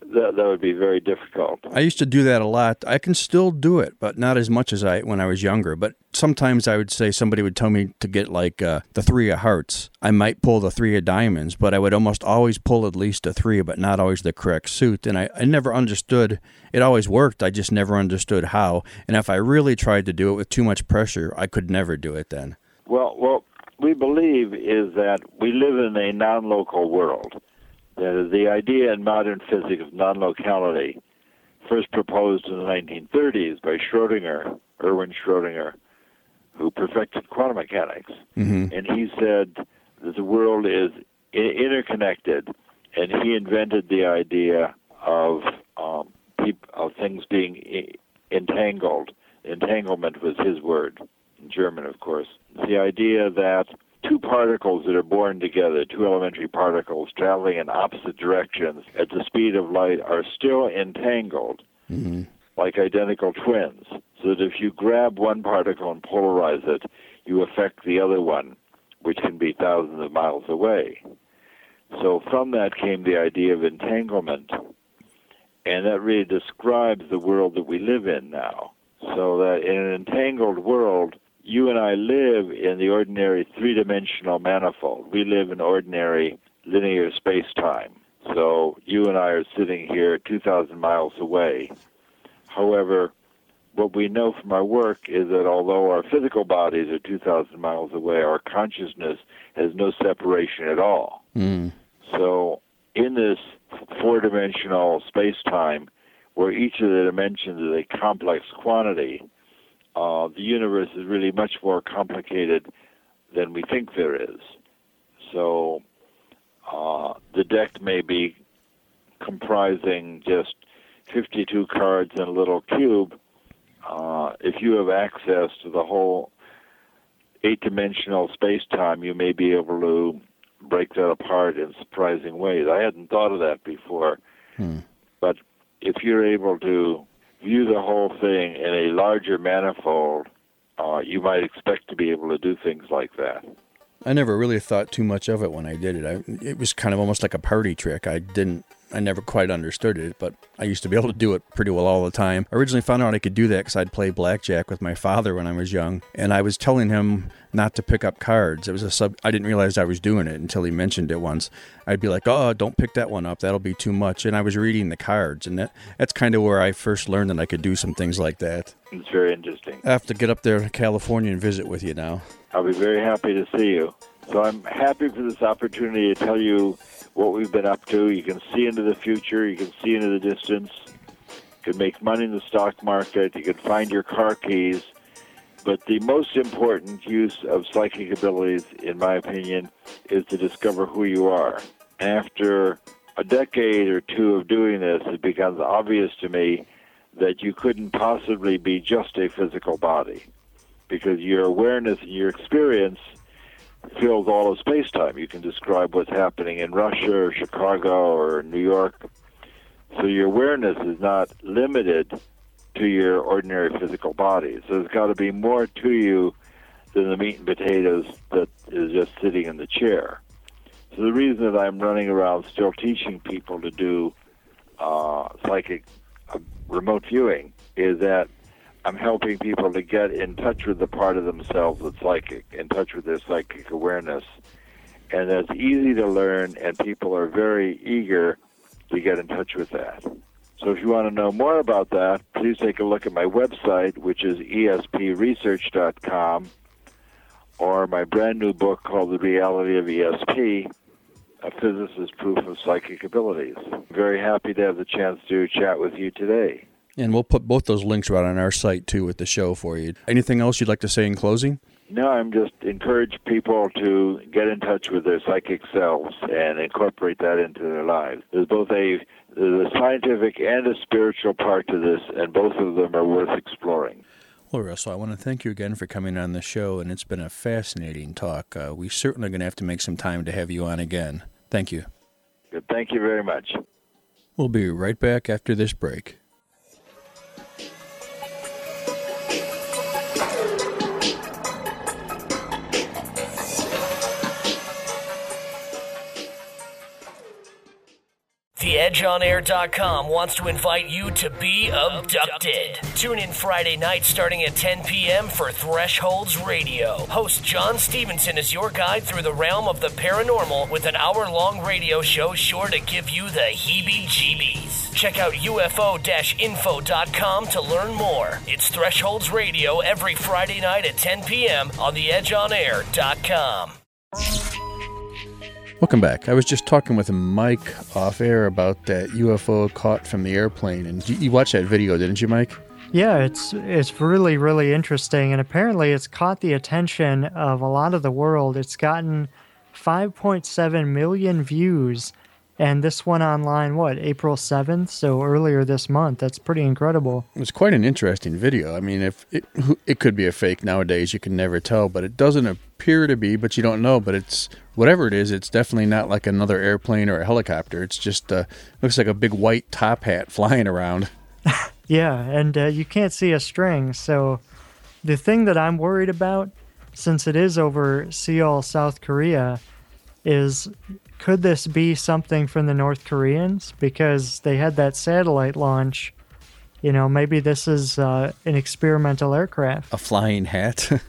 that that would be very difficult. I used to do that a lot. I can still do it, but not as much as I when I was younger. But sometimes I would say somebody would tell me to get like uh, the three of hearts. I might pull the three of diamonds, but I would almost always pull at least a three, but not always the correct suit. And I, I never understood. It always worked. I just never understood how. And if I really tried to do it with too much pressure, I could never do it then. Well, well. we believe is that we live in a non-local world. The, the idea in modern physics of non-locality, first proposed in the nineteen thirties by Schrodinger, Erwin Schrodinger, who perfected quantum mechanics. Mm-hmm. And he said that the world is I- interconnected, and he invented the idea of, um, peop- of things being I- entangled. Entanglement was his word. In German, of course. The idea that two particles that are born together, two elementary particles traveling in opposite directions at the speed of light, are still entangled, mm-hmm. like identical twins, so that if you grab one particle and polarize it, you affect the other one, which can be thousands of miles away. So from that came the idea of entanglement, and that really describes the world that we live in now. So that in an entangled world, you and I live in the ordinary three-dimensional manifold. We live in ordinary linear space-time. So you and I are sitting here two thousand miles away. However, what we know from our work is that although our physical bodies are two thousand miles away, our consciousness has no separation at all. Mm. So in this four-dimensional space-time, where each of the dimensions is a complex quantity, Uh, the universe is really much more complicated than we think there is. So uh, the deck may be comprising just fifty-two cards in a little cube. Uh, if you have access to the whole eight-dimensional space-time, you may be able to break that apart in surprising ways. I hadn't thought of that before. Hmm. But if you're able to view the whole thing in a larger manifold, uh, you might expect to be able to do things like that. I never really thought too much of it when I did it. I, it was kind of almost like a party trick. I didn't, I never quite understood it, but I used to be able to do it pretty well all the time. I originally found out I could do that because I'd play blackjack with my father when I was young, and I was telling him not to pick up cards. It was a sub. I didn't realize I was doing it until he mentioned it once. I'd be like, oh, don't pick that one up. That'll be too much. And I was reading the cards, and that, that's kind of where I first learned that I could do some things like that. It's very interesting. I have to get up there to California and visit with you now. I'll be very happy to see you. So I'm happy for this opportunity to tell you what we've been up to. You can see into the future. You can see into the distance. You can make money in the stock market. You can find your car keys. But the most important use of psychic abilities, in my opinion, is to discover who you are. After a decade or two of doing this, it becomes obvious to me that you couldn't possibly be just a physical body, because your awareness and your experience fills all of space-time. You can describe what's happening in Russia or Chicago or New York. So your awareness is not limited to your ordinary physical body. So there's got to be more to you than the meat and potatoes that is just sitting in the chair. So the reason that I'm running around still teaching people to do uh, psychic uh, remote viewing is that I'm helping people to get in touch with the part of themselves that's psychic, in touch with their psychic awareness. And that's easy to learn, and people are very eager to get in touch with that. So if you want to know more about that, please take a look at my website, which is E S P Research dot com, or my brand new book called The Reality of E S P, A Physicist's Proof of Psychic Abilities. I'm very happy to have the chance to chat with you today. And we'll put both those links right on our site, too, with the show for you. Anything else you'd like to say in closing? No, I'm just encourage people to get in touch with their psychic selves and incorporate that into their lives. There's both a, there's a scientific and a spiritual part to this, and both of them are worth exploring. Well, Russell, I want to thank you again for coming on the show, and it's been a fascinating talk. Uh, we certainly are going to have to make some time to have you on again. Thank you. Good. Thank you very much. We'll be right back after this break. The Edge On Air dot com wants to invite you to be abducted. Tune in Friday night starting at ten p.m. for Thresholds Radio. Host John Stevenson is your guide through the realm of the paranormal with an hour-long radio show sure to give you the heebie-jeebies. Check out U F O info dot com to learn more. It's Thresholds Radio every Friday night at ten p.m. on The Edge On Air dot com. Welcome back. I was just talking with Mike off air about that U F O caught from the airplane, and you watched that video, didn't you, Mike? Yeah, it's it's really, really interesting, and apparently it's caught the attention of a lot of the world. It's gotten five point seven million views, and this went online, what, April seventh? So earlier this month. That's pretty incredible. It was quite an interesting video. I mean, if it, it could be a fake nowadays. You can never tell, but it doesn't appear to be, but you don't know, but it's... Whatever it is, it's definitely not like another airplane or a helicopter. It's just uh, looks like a big white top hat flying around. Yeah, and uh, you can't see a string. So the thing that I'm worried about, since it is over Seoul, South Korea, is could this be something from the North Koreans? Because they had that satellite launch. You know, maybe this is uh, an experimental aircraft. A flying hat.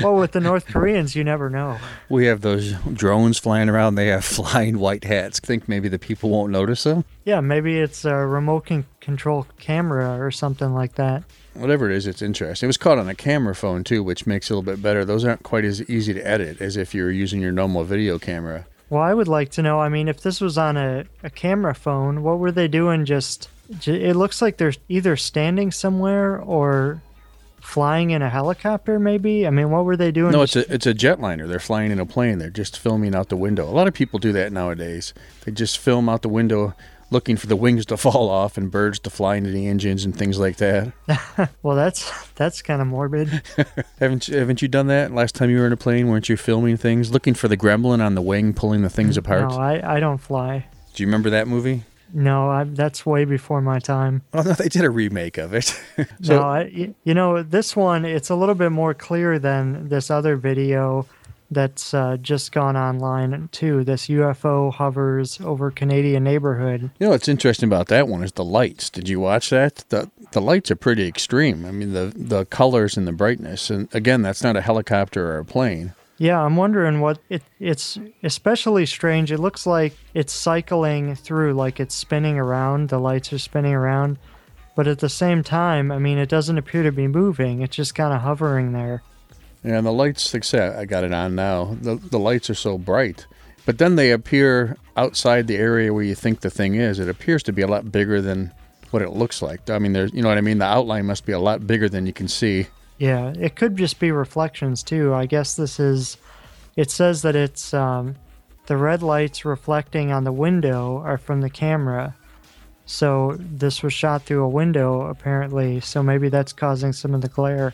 Well, with the North Koreans, you never know. We have those drones flying around. They have flying white hats. Think maybe the people won't notice them? Yeah, maybe it's a remote con- control camera or something like that. Whatever it is, it's interesting. It was caught on a camera phone, too, which makes it a little bit better. Those aren't quite as easy to edit as if you were using your normal video camera. Well, I would like to know, I mean, if this was on a, a camera phone, what were they doing? Just, it looks like they're either standing somewhere or... flying in a helicopter, maybe? I mean, what were they doing? No, it's a, it's a jetliner. They're flying in a plane. They're just filming out the window. A lot of people do that nowadays. They just film out the window looking for the wings to fall off and birds to fly into the engines and things like that. Well, that's that's kind of morbid. haven't, you, haven't you done that? Last time you were in a plane, weren't you filming things? Looking for the gremlin on the wing, pulling the things apart? No, I, I don't fly. Do you remember that movie? No, I, that's way before my time. Oh, no, they did a remake of it. so, no, I, you know, this one, it's a little bit more clear than this other video that's uh, just gone online, too. This U F O hovers over Canadian neighborhood. You know, what's interesting about that one is the lights. Did you watch that? The the lights are pretty extreme. I mean, the, the colors and the brightness. And again, that's not a helicopter or a plane. Yeah, I'm wondering what it, it's especially strange. It looks like it's cycling through, like it's spinning around. The lights are spinning around. But at the same time, I mean, it doesn't appear to be moving. It's just kind of hovering there. Yeah, and the lights, like I said, I got it on now. The, the lights are so bright. But then they appear outside the area where you think the thing is. It appears to be a lot bigger than what it looks like. I mean, there's, you know what I mean? The outline must be a lot bigger than you can see. Yeah, it could just be reflections, too. I guess this is, it says that it's um, the red lights reflecting on the window are from the camera. So this was shot through a window, apparently, so maybe that's causing some of the glare.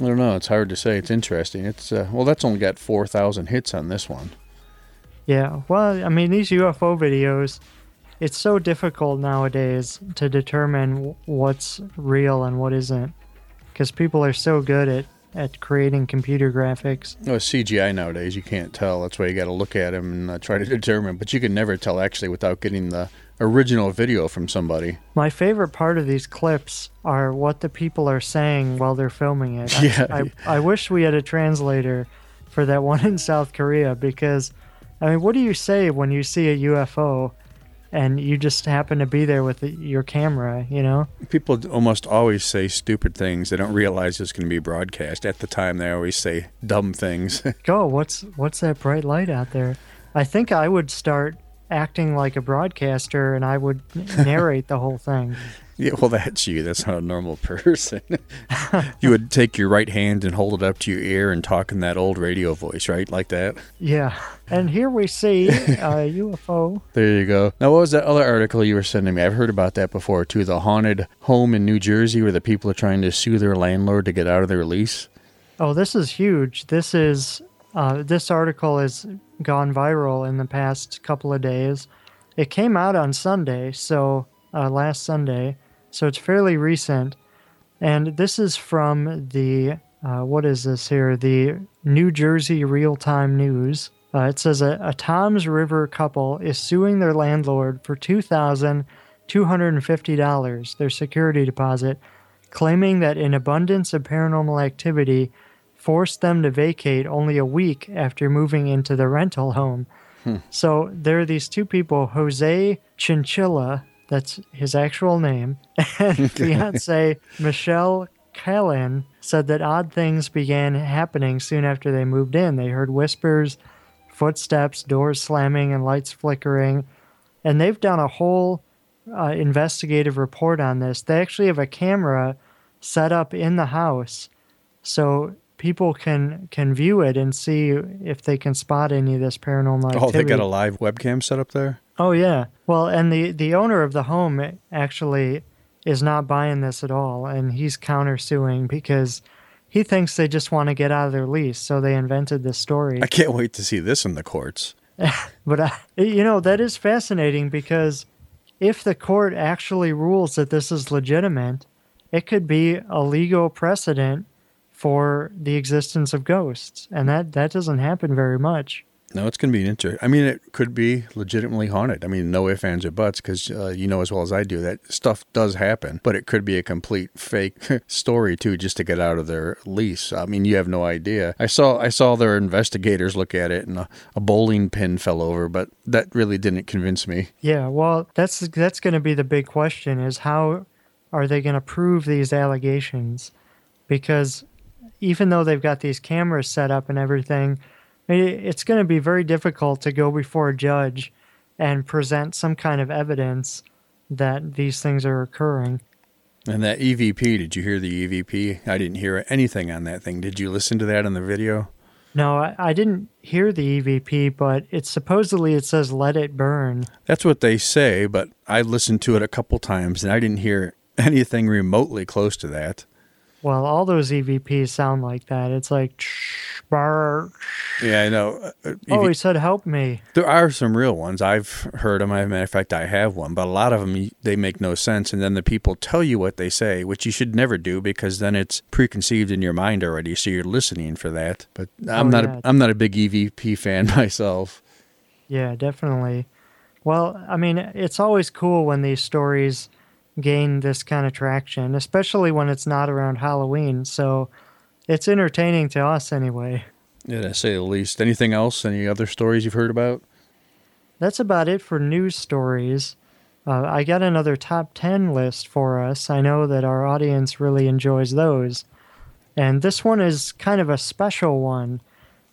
I don't know. It's hard to say. It's interesting. It's uh, well, that's only got four thousand hits on this one. Yeah, well, I mean, these U F O videos, it's so difficult nowadays to determine what's real and what isn't. Because people are so good at, at creating computer graphics. No, it's C G I nowadays. You can't tell. That's why you got to look at them and uh, try to determine. But you can never tell, actually, without getting the original video from somebody. My favorite part of these clips are what the people are saying while they're filming it. I, yeah. I, I wish we had a translator for that one in South Korea, because, I mean, what do you say when you see a U F O and you just happen to be there with the, your camera, you know? People almost always say stupid things. They don't realize it's going to be broadcast. At the time, they always say dumb things. Go, oh, what's, what's that bright light out there? I think I would start acting like a broadcaster, and I would narrate the whole thing. Yeah, well, that's you. That's not a normal person. You would take your right hand and hold it up to your ear and talk in that old radio voice, right? Like that? Yeah. And here we see a U F O. There you go. Now, what was that other article you were sending me? I've heard about that before, too. The haunted home in New Jersey where the people are trying to sue their landlord to get out of their lease. Oh, this is huge. This is... Uh, this article has gone viral in the past couple of days. It came out on Sunday, so uh, last Sunday, so it's fairly recent. And this is from the, uh, what is this here, the New Jersey Real-Time News. Uh, it says a, a Toms River couple is suing their landlord for two thousand two hundred fifty dollars, their security deposit, claiming that an abundance of paranormal activity forced them to vacate only a week after moving into the rental home. Hmm. So there are these two people, Jose Chinchilla, that's his actual name, and fiance Michelle Callan said that odd things began happening soon after they moved in. They heard whispers, footsteps, doors slamming, and lights flickering. And they've done a whole uh, investigative report on this. They actually have a camera set up in the house, so people can can view it and see if they can spot any of this paranormal activity. Oh, they got a live webcam set up there? Oh, yeah. Well, and the, the owner of the home actually is not buying this at all, and he's countersuing because he thinks they just want to get out of their lease, so they invented this story. I can't wait to see this in the courts. But, I, you know, that is fascinating, because if the court actually rules that this is legitimate, it could be a legal precedent for the existence of ghosts, and that that doesn't happen very much. No, it's going to be interesting. I mean, it could be legitimately haunted. I mean, no ifs, ands, or buts, because uh, you know as well as I do that stuff does happen, but it could be a complete fake story, too, just to get out of their lease. I mean, you have no idea. I saw I saw their investigators look at it, and a, a bowling pin fell over, but that really didn't convince me. Yeah, well, that's that's going to be the big question, is how are they going to prove these allegations? Because even though they've got these cameras set up and everything, it's going to be very difficult to go before a judge and present some kind of evidence that these things are occurring. And that E V P, did you hear the E V P? I didn't hear anything on that thing. Did you listen to that on the video? No, I, I didn't hear the E V P, but it's supposedly it says, let it burn. That's what they say, but I listened to it a couple times and I didn't hear anything remotely close to that. Well, all those E V Ps sound like that. It's like, bar. Yeah, I know. Uh, E V- oh, he said, help me. There are some real ones. I've heard them. As a matter of fact, I have one. But a lot of them, they make no sense. And then the people tell you what they say, which you should never do, because then it's preconceived in your mind already. So you're listening for that. But I'm oh, not. Yeah. A, I'm not a big E V P fan myself. Yeah, definitely. Well, I mean, it's always cool when these stories gain this kind of traction, especially when it's not around Halloween. So it's entertaining to us anyway. Yeah, to say the least. Anything else? Any other stories you've heard about? That's about it for news stories. Uh, I got another top ten list for us. I know that our audience really enjoys those. And this one is kind of a special one.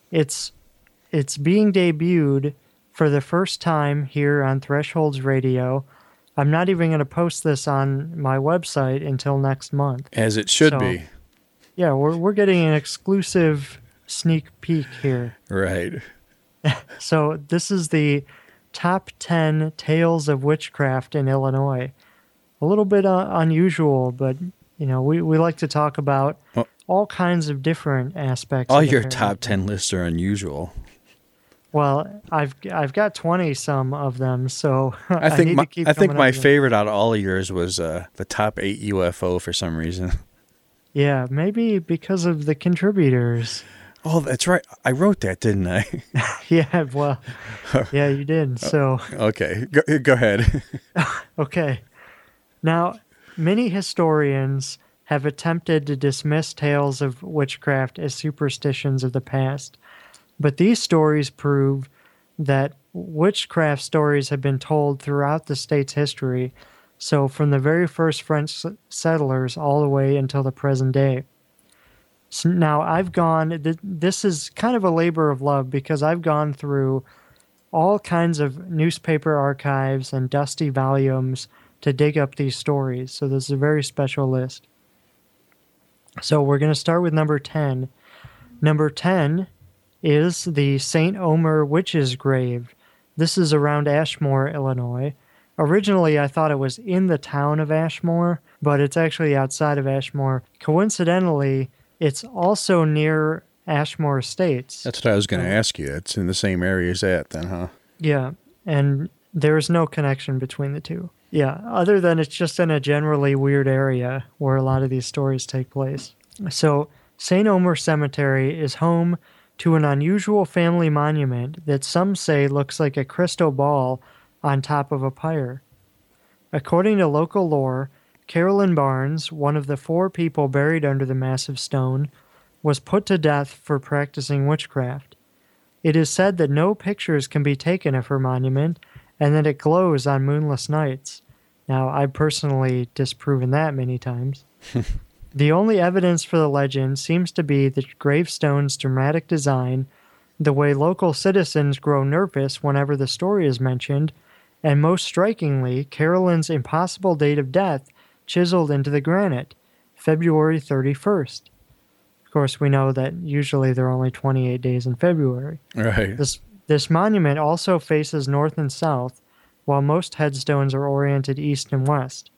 It's it's being debuted for the first time here on Thresholds Radio. I'm not even going to post this on my website until next month. As it should so, be. Yeah, we're we're getting an exclusive sneak peek here. Right. So this is the top ten tales of witchcraft in Illinois. A little bit uh, unusual, but you know we, we like to talk about well, all kinds of different aspects. All of your top ten lists are unusual. Well, I've I've got twenty some of them, so I, I think need my, to keep I think my favorite out of all of yours was uh, the top eight U F O for some reason. Yeah, maybe because of the contributors. Oh, that's right. I wrote that, didn't I? yeah, well, yeah, you did. So okay, go, go ahead. Okay. Now, many historians have attempted to dismiss tales of witchcraft as superstitions of the past, but these stories prove that witchcraft stories have been told throughout the state's history, so from the very first French settlers all the way until the present day. So now, I've gone, th- this is kind of a labor of love because I've gone through all kinds of newspaper archives and dusty volumes to dig up these stories, so this is a very special list. So we're going to start with number ten. Number ten is the Saint Omer Witch's Grave. This is around Ashmore, Illinois. Originally, I thought it was in the town of Ashmore, but it's actually outside of Ashmore. Coincidentally, it's also near Ashmore Estates. That's what I was going to ask you. It's in the same area as that then, huh? Yeah, and there's no connection between the two. Yeah, other than it's just in a generally weird area where a lot of these stories take place. So, Saint Omer Cemetery is home to an unusual family monument that some say looks like a crystal ball on top of a pyre. According to local lore, Carolyn Barnes, one of the four people buried under the massive stone, was put to death for practicing witchcraft. It is said that no pictures can be taken of her monument and that it glows on moonless nights. Now, I've personally disproven that many times. The only evidence for the legend seems to be the gravestone's dramatic design, the way local citizens grow nervous whenever the story is mentioned, and most strikingly, Carolyn's impossible date of death chiseled into the granite, February thirty-first. Of course, we know that usually there are only twenty-eight days in February. Right. This, this monument also faces north and south, while most headstones are oriented east and west.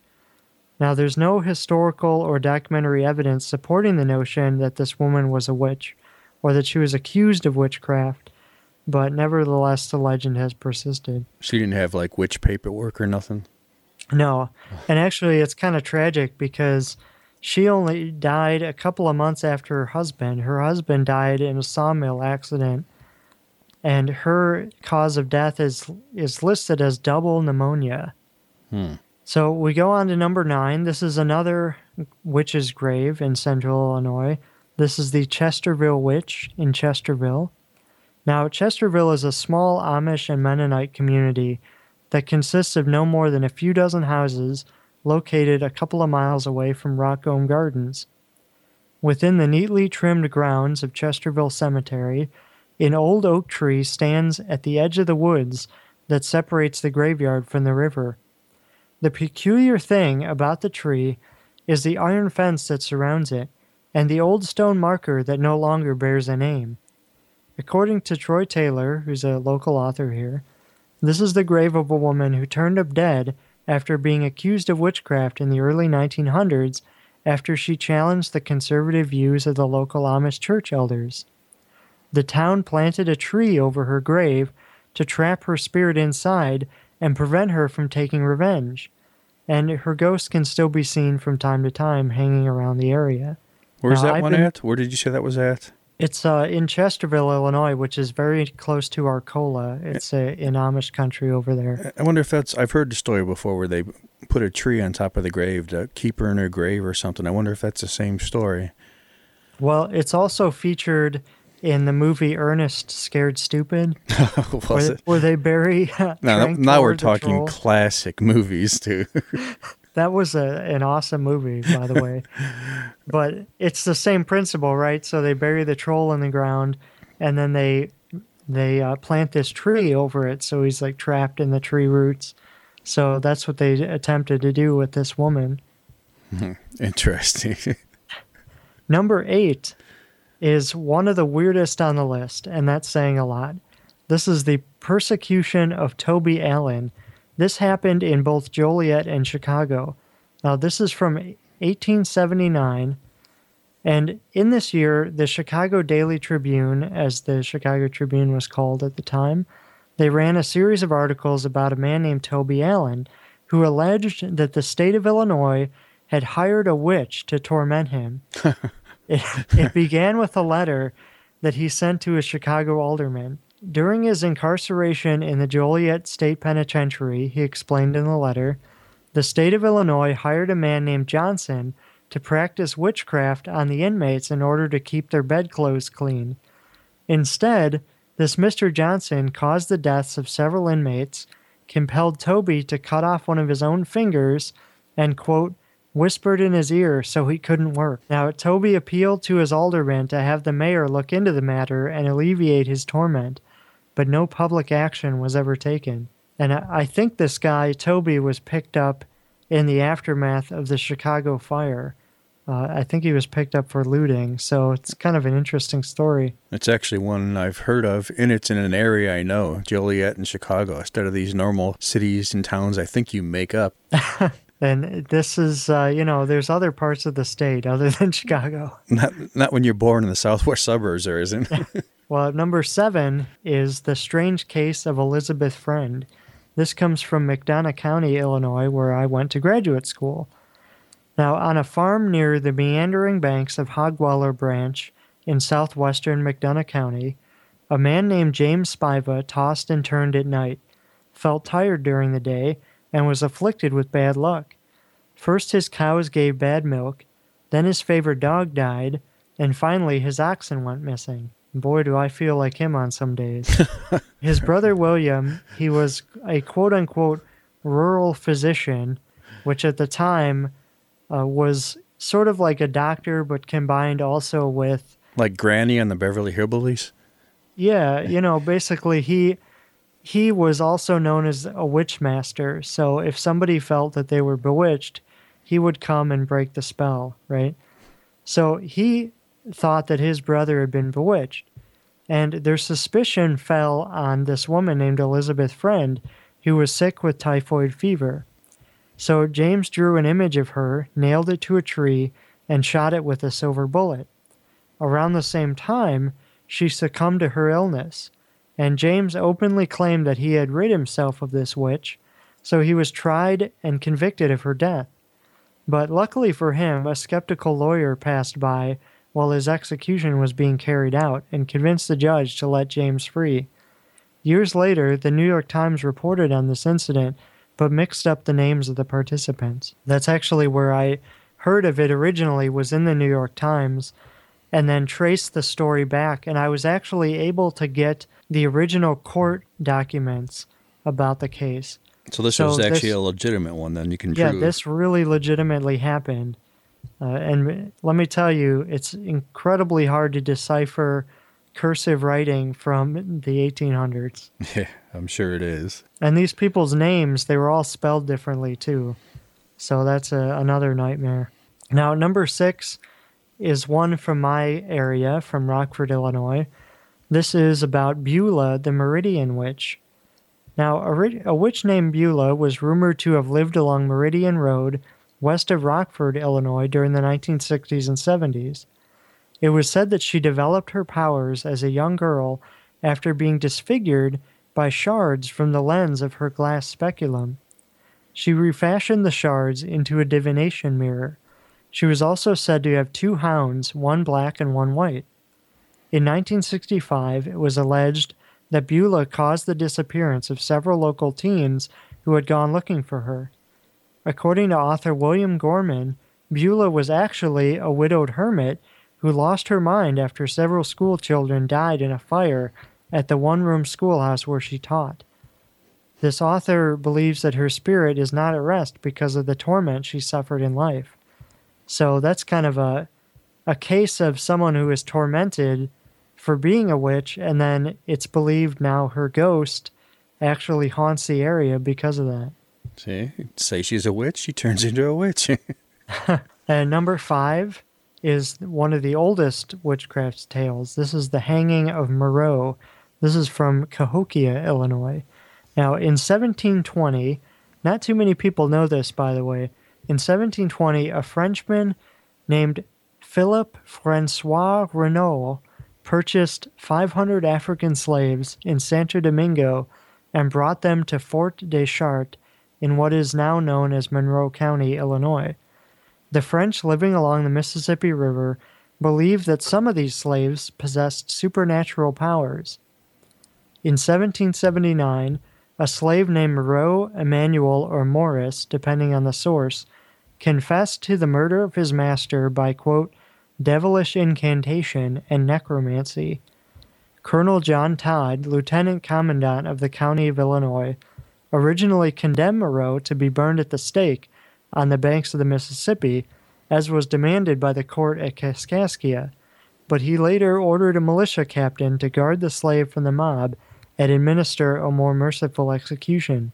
Now, there's no historical or documentary evidence supporting the notion that this woman was a witch or that she was accused of witchcraft, but nevertheless, the legend has persisted. She didn't have, like, witch paperwork or nothing? No. And actually, it's kind of tragic because she only died a couple of months after her husband. Her husband died in a sawmill accident, and her cause of death is is listed as double pneumonia. Hmm. So we go on to number nine. This is another witch's grave in central Illinois. This is the Chesterville Witch in Chesterville. Now, Chesterville is a small Amish and Mennonite community that consists of no more than a few dozen houses located a couple of miles away from Rockcombe Gardens. Within the neatly trimmed grounds of Chesterville Cemetery, an old oak tree stands at the edge of the woods that separates the graveyard from the river. The peculiar thing about the tree is the iron fence that surrounds it, and the old stone marker that no longer bears a name. According to Troy Taylor, who's a local author here, this is the grave of a woman who turned up dead after being accused of witchcraft in the early nineteen hundreds after she challenged the conservative views of the local Amish church elders. The town planted a tree over her grave to trap her spirit inside and prevent her from taking revenge. And her ghost can still be seen from time to time hanging around the area. Where's now, that I've one been, at? Where did you say that was at? It's uh, in Chesterville, Illinois, which is very close to Arcola. It's uh, in Amish country over there. I wonder if that's... I've heard the story before where they put a tree on top of the grave to keep her in her grave or something. I wonder if that's the same story. Well, it's also featured in the movie Ernest Scared Stupid. Was where, it? Where they bury... Uh, no, that, now we're talking troll. Classic movies, too. That was a, an awesome movie, by the way. But it's the same principle, right? So they bury the troll in the ground, and then they they uh, plant this tree over it, so he's like trapped in the tree roots. So that's what they attempted to do with this woman. Interesting. Number eight is one of the weirdest on the list, and that's saying a lot. This is the persecution of Toby Allen. This happened in both Joliet and Chicago. Now, this is from eighteen seventy-nine, and in this year, the Chicago Daily Tribune, as the Chicago Tribune was called at the time, they ran a series of articles about a man named Toby Allen, who alleged that the state of Illinois had hired a witch to torment him. It, it began with a letter that he sent to his Chicago alderman. During his incarceration in the Joliet State Penitentiary, he explained in the letter, the state of Illinois hired a man named Johnson to practice witchcraft on the inmates in order to keep their bedclothes clean. Instead, this Mister Johnson caused the deaths of several inmates, compelled Toby to cut off one of his own fingers, and, quote, whispered in his ear so he couldn't work. Now, Toby appealed to his alderman to have the mayor look into the matter and alleviate his torment, but no public action was ever taken. And I think this guy, Toby, was picked up in the aftermath of the Chicago fire. Uh, I think he was picked up for looting, so it's kind of an interesting story. It's actually one I've heard of, and it's in an area I know, Joliet and Chicago, instead of these normal cities and towns I think you make up. And this is, uh, you know, there's other parts of the state other than Chicago. Not, not when you're born in the southwest suburbs, there isn't. Well, number seven is The Strange Case of Elizabeth Friend. This comes from McDonough County, Illinois, where I went to graduate school. Now, on a farm near the meandering banks of Hogwaller Branch in southwestern McDonough County, a man named James Spiva tossed and turned at night, felt tired during the day, and was afflicted with bad luck. First his cows gave bad milk, then his favorite dog died, and finally his oxen went missing. Boy, do I feel like him on some days. His brother William, he was a quote-unquote rural physician, which at the time... Uh, was sort of like a doctor, but combined also with... Like Granny on the Beverly Hillbillies? Yeah, you know, basically he he was also known as a witch master. So if somebody felt that they were bewitched, he would come and break the spell, right? So he thought that his brother had been bewitched. And their suspicion fell on this woman named Elizabeth Friend, who was sick with typhoid fever. So James drew an image of her, nailed it to a tree, and shot it with a silver bullet. Around the same time, she succumbed to her illness, and James openly claimed that he had rid himself of this witch, so he was tried and convicted of her death. But luckily for him, a skeptical lawyer passed by while his execution was being carried out and convinced the judge to let James free. Years later, the New York Times reported on this incident, but mixed up the names of the participants. That's actually where I heard of it originally, was in the New York Times, and then traced the story back. And I was actually able to get the original court documents about the case. So this so was actually this, a legitimate one, then you can prove. Yeah, this really legitimately happened. Uh, and let me tell you, it's incredibly hard to decipher cursive writing from the eighteen hundreds. Yeah, I'm sure it is. And these people's names, they were all spelled differently too. So that's a, another nightmare. Now, number six is one from my area, from Rockford, Illinois. This is about Beulah, the Meridian Witch. Now, a, a witch named Beulah was rumored to have lived along Meridian Road, west of Rockford, Illinois, during the nineteen sixties and seventies. It was said that she developed her powers as a young girl after being disfigured by shards from the lens of her glass speculum. She refashioned the shards into a divination mirror. She was also said to have two hounds, one black and one white. In nineteen sixty-five, it was alleged that Beulah caused the disappearance of several local teens who had gone looking for her. According to author William Gorman, Beulah was actually a widowed hermit who lost her mind after several school children died in a fire at the one-room schoolhouse where she taught. This author believes that her spirit is not at rest because of the torment she suffered in life. So that's kind of a a case of someone who is tormented for being a witch, and then it's believed now her ghost actually haunts the area because of that. See? Say she's a witch, she turns into a witch. And number five is one of the oldest witchcraft tales. This is The Hanging of Moreau. This is from Cahokia, Illinois. Now, in seventeen twenty, not too many people know this, by the way, in seventeen twenty, a Frenchman named Philippe Francois Renault purchased five hundred African slaves in Santo Domingo and brought them to Fort Deschartres in what is now known as Monroe County, Illinois. The French living along the Mississippi River believed that some of these slaves possessed supernatural powers. In seventeen seventy-nine, a slave named Moreau, Emmanuel, or Morris, depending on the source, confessed to the murder of his master by, quote, devilish incantation and necromancy. Colonel John Todd, lieutenant commandant of the county of Illinois, originally condemned Moreau to be burned at the stake on the banks of the Mississippi, as was demanded by the court at Kaskaskia, but he later ordered a militia captain to guard the slave from the mob and administer a more merciful execution.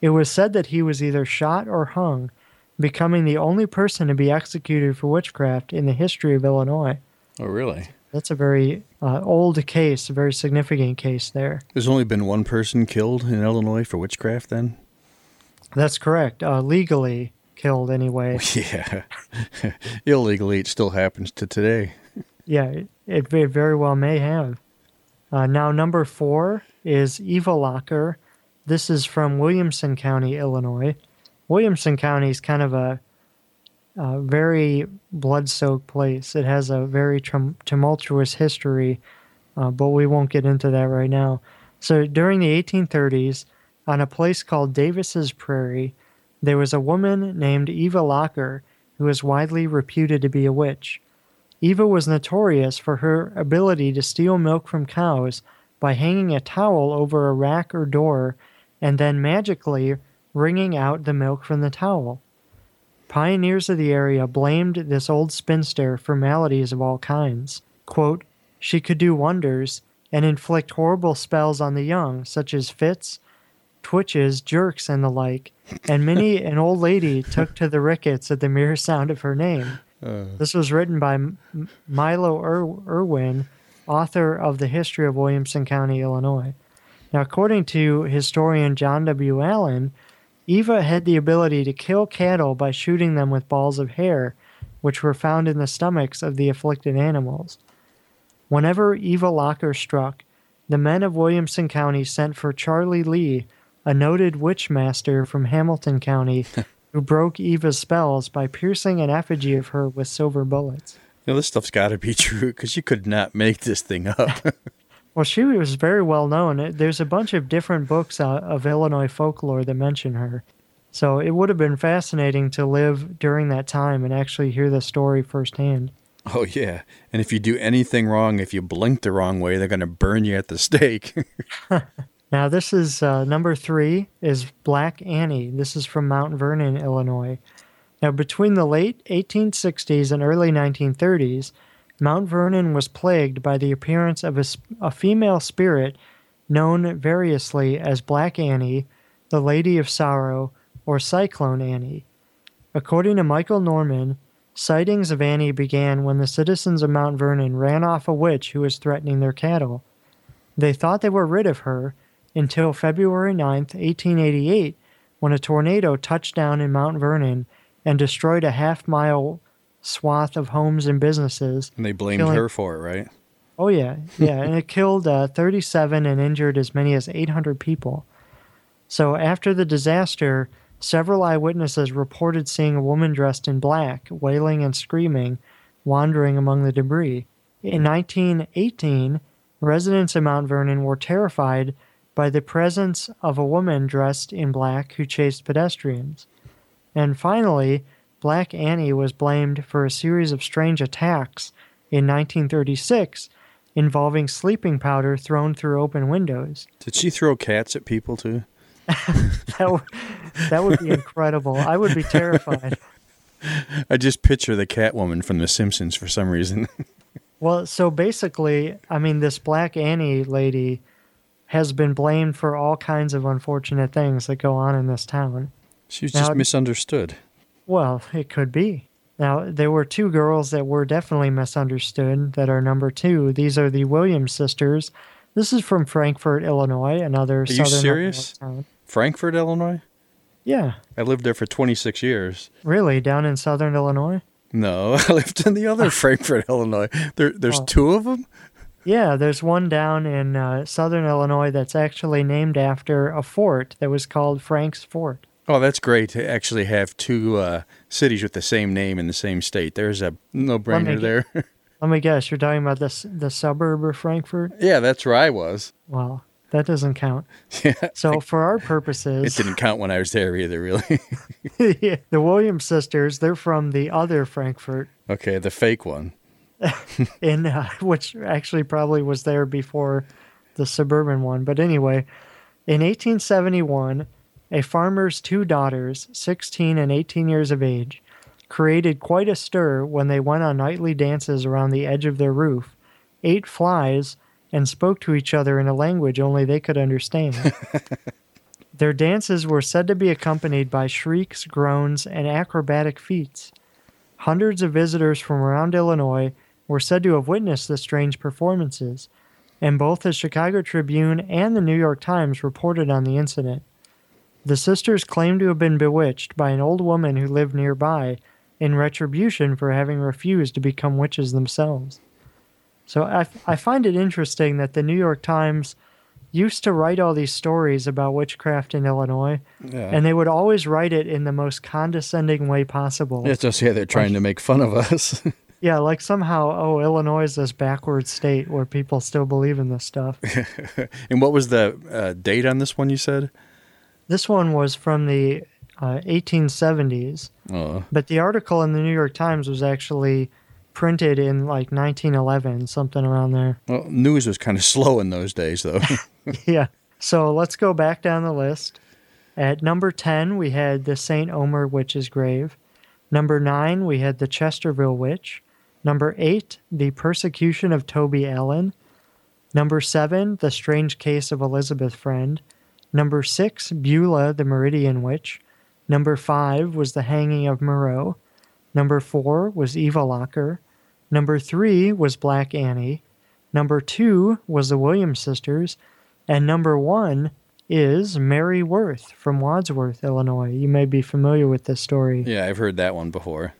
It was said that he was either shot or hung, becoming the only person to be executed for witchcraft in the history of Illinois. Oh, really? That's a very uh, old case, a very significant case there. There's only been one person killed in Illinois for witchcraft then? That's correct. Uh, legally killed anyway. Yeah. Illegally, it still happens to today. Yeah, it, it very well may have. Uh, now, number four is Eva Locker. This is from Williamson County, Illinois. Williamson County is kind of a, a very blood-soaked place. It has a very tum- tumultuous history, uh, but we won't get into that right now. So during the eighteen thirties, on a place called Davis's Prairie, there was a woman named Eva Locker who was widely reputed to be a witch. Eva was notorious for her ability to steal milk from cows by hanging a towel over a rack or door and then magically wringing out the milk from the towel. Pioneers of the area blamed this old spinster for maladies of all kinds. Quote, she could do wonders and inflict horrible spells on the young, such as fits, twitches, jerks, and the like, and many an old lady took to the rickets at the mere sound of her name. Uh, this was written by M- Milo Ir- Irwin, author of The History of Williamson County, Illinois. Now, according to historian John W. Allen, Eva had the ability to kill cattle by shooting them with balls of hair, which were found in the stomachs of the afflicted animals. Whenever Eva Locker struck, the men of Williamson County sent for Charlie Lee, a noted witch master from Hamilton County, who broke Eva's spells by piercing an effigy of her with silver bullets. You know, this stuff's got to be true, because you could not make this thing up. Well, she was very well known. There's a bunch of different books uh, of Illinois folklore that mention her. So it would have been fascinating to live during that time and actually hear the story firsthand. Oh, yeah. And if you do anything wrong, if you blink the wrong way, they're going to burn you at the stake. Now, this is uh, number three is Black Annie. This is from Mount Vernon, Illinois. Now, between the late eighteen sixties and early nineteen thirties, Mount Vernon was plagued by the appearance of a, a female spirit known variously as Black Annie, the Lady of Sorrow, or Cyclone Annie. According to Michael Norman, sightings of Annie began when the citizens of Mount Vernon ran off a witch who was threatening their cattle. They thought they were rid of her, until February ninth, eighteen eighty-eight, when a tornado touched down in Mount Vernon and destroyed a half-mile swath of homes and businesses. And they blamed killing... her for it, right? Oh, yeah. Yeah, and it killed uh, thirty-seven and injured as many as eight hundred people. So after the disaster, several eyewitnesses reported seeing a woman dressed in black, wailing and screaming, wandering among the debris. In nineteen eighteen, residents of Mount Vernon were terrified by the presence of a woman dressed in black who chased pedestrians. And finally, Black Annie was blamed for a series of strange attacks in nineteen thirty-six involving sleeping powder thrown through open windows. Did she throw cats at people, too? that, w- that would be incredible. I would be terrified. I just picture the Catwoman from The Simpsons for some reason. Well, so basically, I mean, this Black Annie lady has been blamed for all kinds of unfortunate things that go on in this town. She was now, just misunderstood. Well, it could be. Now, there were two girls that were definitely misunderstood that are number two. These are the Williams sisters. This is from Frankfort, Illinois, another southern town. Are you serious? Illinois town. Frankfort, Illinois? Yeah. I lived there for twenty-six years. Really? Down in southern Illinois? No, I lived in the other Frankfort, Illinois. There, There's oh. two of them? Yeah, there's one down in uh, southern Illinois that's actually named after a fort that was called Frank's Fort. Oh, that's great to actually have two uh, cities with the same name in the same state. There's a no-brainer there. Let me guess, you're talking about this, the suburb of Frankfort? Yeah, that's where I was. Wow, that doesn't count. Yeah. So for our purposes... It didn't count when I was there either, really. Yeah, the Williams sisters, they're from the other Frankfort. Okay, the fake one. in uh, which actually probably was there before the suburban one. But anyway, in eighteen seventy-one, a farmer's two daughters, sixteen and eighteen years of age, created quite a stir when they went on nightly dances around the edge of their roof, ate flies, and spoke to each other in a language only they could understand. Their dances were said to be accompanied by shrieks, groans, and acrobatic feats. Hundreds of visitors from around Illinois were said to have witnessed the strange performances, and both the Chicago Tribune and the New York Times reported on the incident. The sisters claimed to have been bewitched by an old woman who lived nearby, in retribution for having refused to become witches themselves. So I, f- I find it interesting that the New York Times used to write all these stories about witchcraft in Illinois, yeah. and they would always write it in the most condescending way possible. It's just, yeah, they're trying like, to make fun of us. Yeah, like somehow, oh, Illinois is this backward state where people still believe in this stuff. And what was the uh, date on this one, you said? This one was from the... Uh, eighteen seventies, oh. But the article in the New York Times was actually printed in like nineteen eleven, something around there. Well, news was kind of slow in those days, though. Yeah. So let's go back down the list. At number ten, we had the Saint Omer Witch's Grave. Number nine, we had the Chesterville Witch. Number eight, the Persecution of Toby Allen. Number seven, the Strange Case of Elizabeth Friend. Number six, Beulah, the Meridian Witch. Number five was the hanging of Moreau. Number four was Eva Locker. Number three was Black Annie. Number two was the Williams sisters. And number one is Mary Worth from Wadsworth, Illinois. You may be familiar with this story. Yeah, I've heard that one before.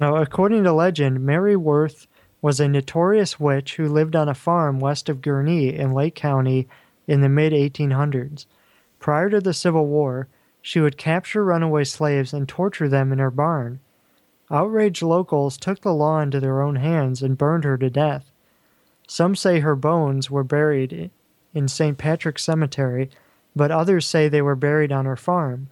Now, according to legend, Mary Worth was a notorious witch who lived on a farm west of Gurnee in Lake County in the mid eighteen hundreds. Prior to the Civil War, she would capture runaway slaves and torture them in her barn. Outraged locals took the law into their own hands and burned her to death. Some say her bones were buried in Saint Patrick's Cemetery, but others say they were buried on her farm.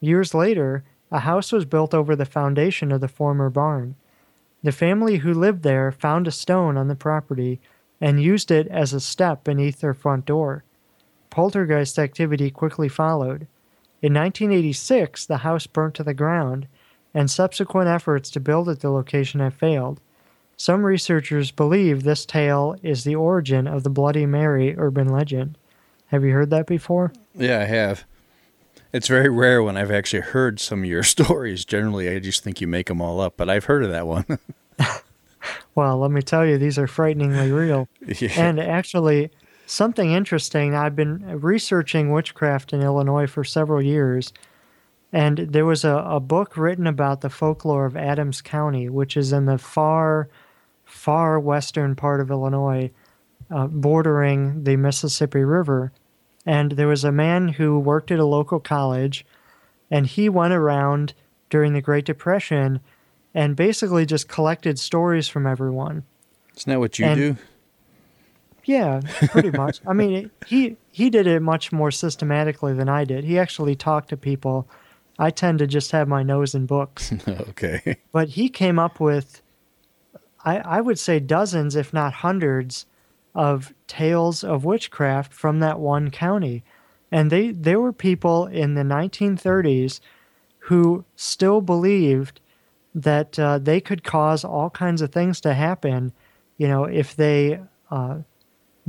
Years later, a house was built over the foundation of the former barn. The family who lived there found a stone on the property and used it as a step beneath their front door. Poltergeist activity quickly followed. In nineteen eighty-six, the house burnt to the ground, and subsequent efforts to build at the location have failed. Some researchers believe this tale is the origin of the Bloody Mary urban legend. Have you heard that before? Yeah, I have. It's very rare when I've actually heard some of your stories. Generally, I just think you make them all up, but I've heard of that one. Well, let me tell you, these are frighteningly real. Yeah. And actually... something interesting, I've been researching witchcraft in Illinois for several years, and there was a, a book written about the folklore of Adams County, which is in the far, far western part of Illinois, uh, bordering the Mississippi River. And there was a man who worked at a local college, and he went around during the Great Depression and basically just collected stories from everyone. Isn't that what you and, do? Yeah, pretty much. I mean, he he did it much more systematically than I did. He actually talked to people. I tend to just have my nose in books. Okay. But he came up with, I, I would say, dozens, if not hundreds, of tales of witchcraft from that one county. And they there were people in the nineteen thirties who still believed that uh, they could cause all kinds of things to happen, you know, if they... Uh,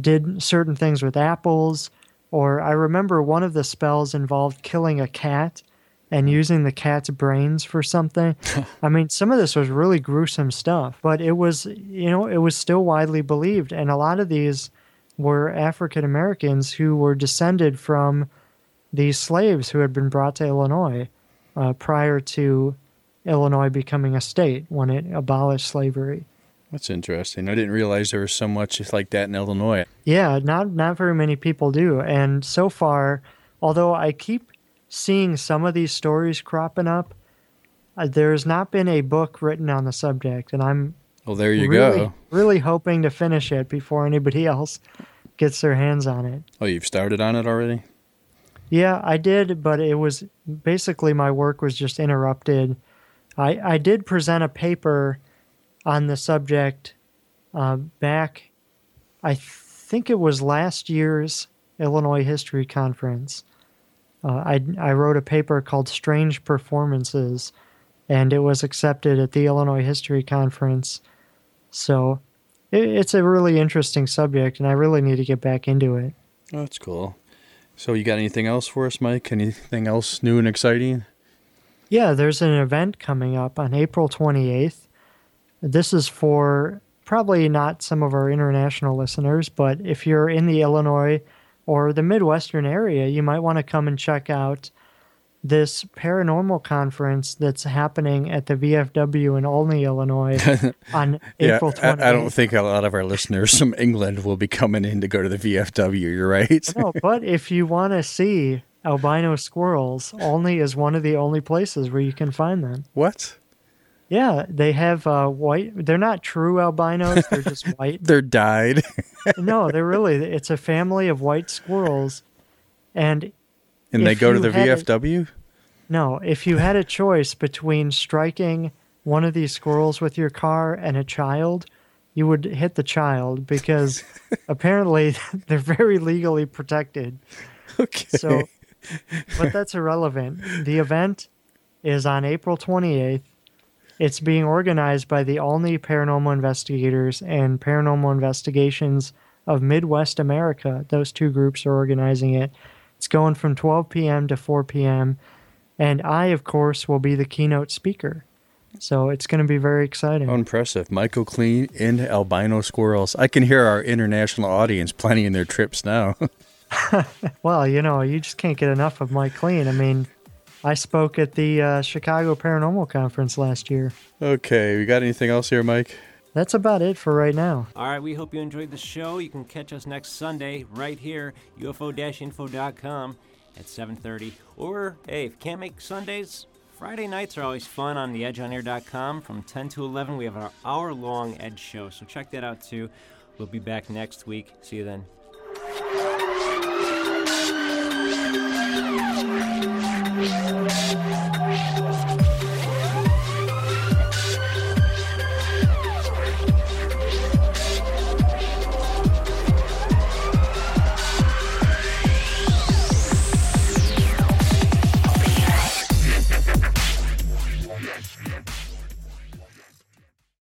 did certain things with apples, or I remember one of the spells involved killing a cat and using the cat's brains for something. I mean, some of this was really gruesome stuff, but it was, you know, it was still widely believed. And a lot of these were African Americans who were descended from these slaves who had been brought to Illinois uh, prior to Illinois becoming a state when it abolished slavery. That's interesting. I didn't realize there was so much like that in Illinois. Yeah, not not very many people do. And so far, although I keep seeing some of these stories cropping up, uh, there's not been a book written on the subject, and I'm Well, there you really, go. Really hoping to finish it before anybody else gets their hands on it. Oh, you've started on it already? Yeah, I did, but it was basically my work was just interrupted. I, I did present a paper on the subject uh, back, I think it was last year's Illinois History Conference. Uh, I, I wrote a paper called Strange Performances, and it was accepted at the Illinois History Conference. So it, it's a really interesting subject, and I really need to get back into it. Oh, that's cool. So you got anything else for us, Mike? Anything else new and exciting? Yeah, there's an event coming up on April twenty-eighth. This is for probably not some of our international listeners, but if you're in the Illinois or the Midwestern area, you might want to come and check out this paranormal conference that's happening at the V F W in Olney, Illinois on yeah, April twenty-eighth. I, I don't think a lot of our listeners from England will be coming in to go to the V F W, you're right. No, but if you want to see albino squirrels, Olney is one of the only places where you can find them. What? Yeah, they have uh, white... They're not true albinos, they're just white. They're dyed. No, they're really... It's a family of white squirrels, and... And they go to the V F W? No, if you had a choice between striking one of these squirrels with your car and a child, you would hit the child because apparently they're very legally protected. Okay. So, but that's irrelevant. The event is on April twenty-eighth. It's being organized by the Olney Paranormal Investigators and Paranormal Investigations of Midwest America. Those two groups are organizing it. It's going from twelve p.m. to four p.m., and I, of course, will be the keynote speaker. So it's going to be very exciting. Oh, impressive. Michael Klein and albino squirrels. I can hear our international audience planning their trips now. Well, you know, you just can't get enough of Mike Klein. I mean, I spoke at the uh, Chicago Paranormal Conference last year. Okay. We got anything else here, Mike? That's about it for right now. All right, we hope you enjoyed the show. You can catch us next Sunday right here, U F O info dot com at seven thirty. Or, hey, if you can't make Sundays, Friday nights are always fun on the edge on air dot com. From ten to eleven, we have our hour-long Edge show, so check that out too. We'll be back next week. See you then.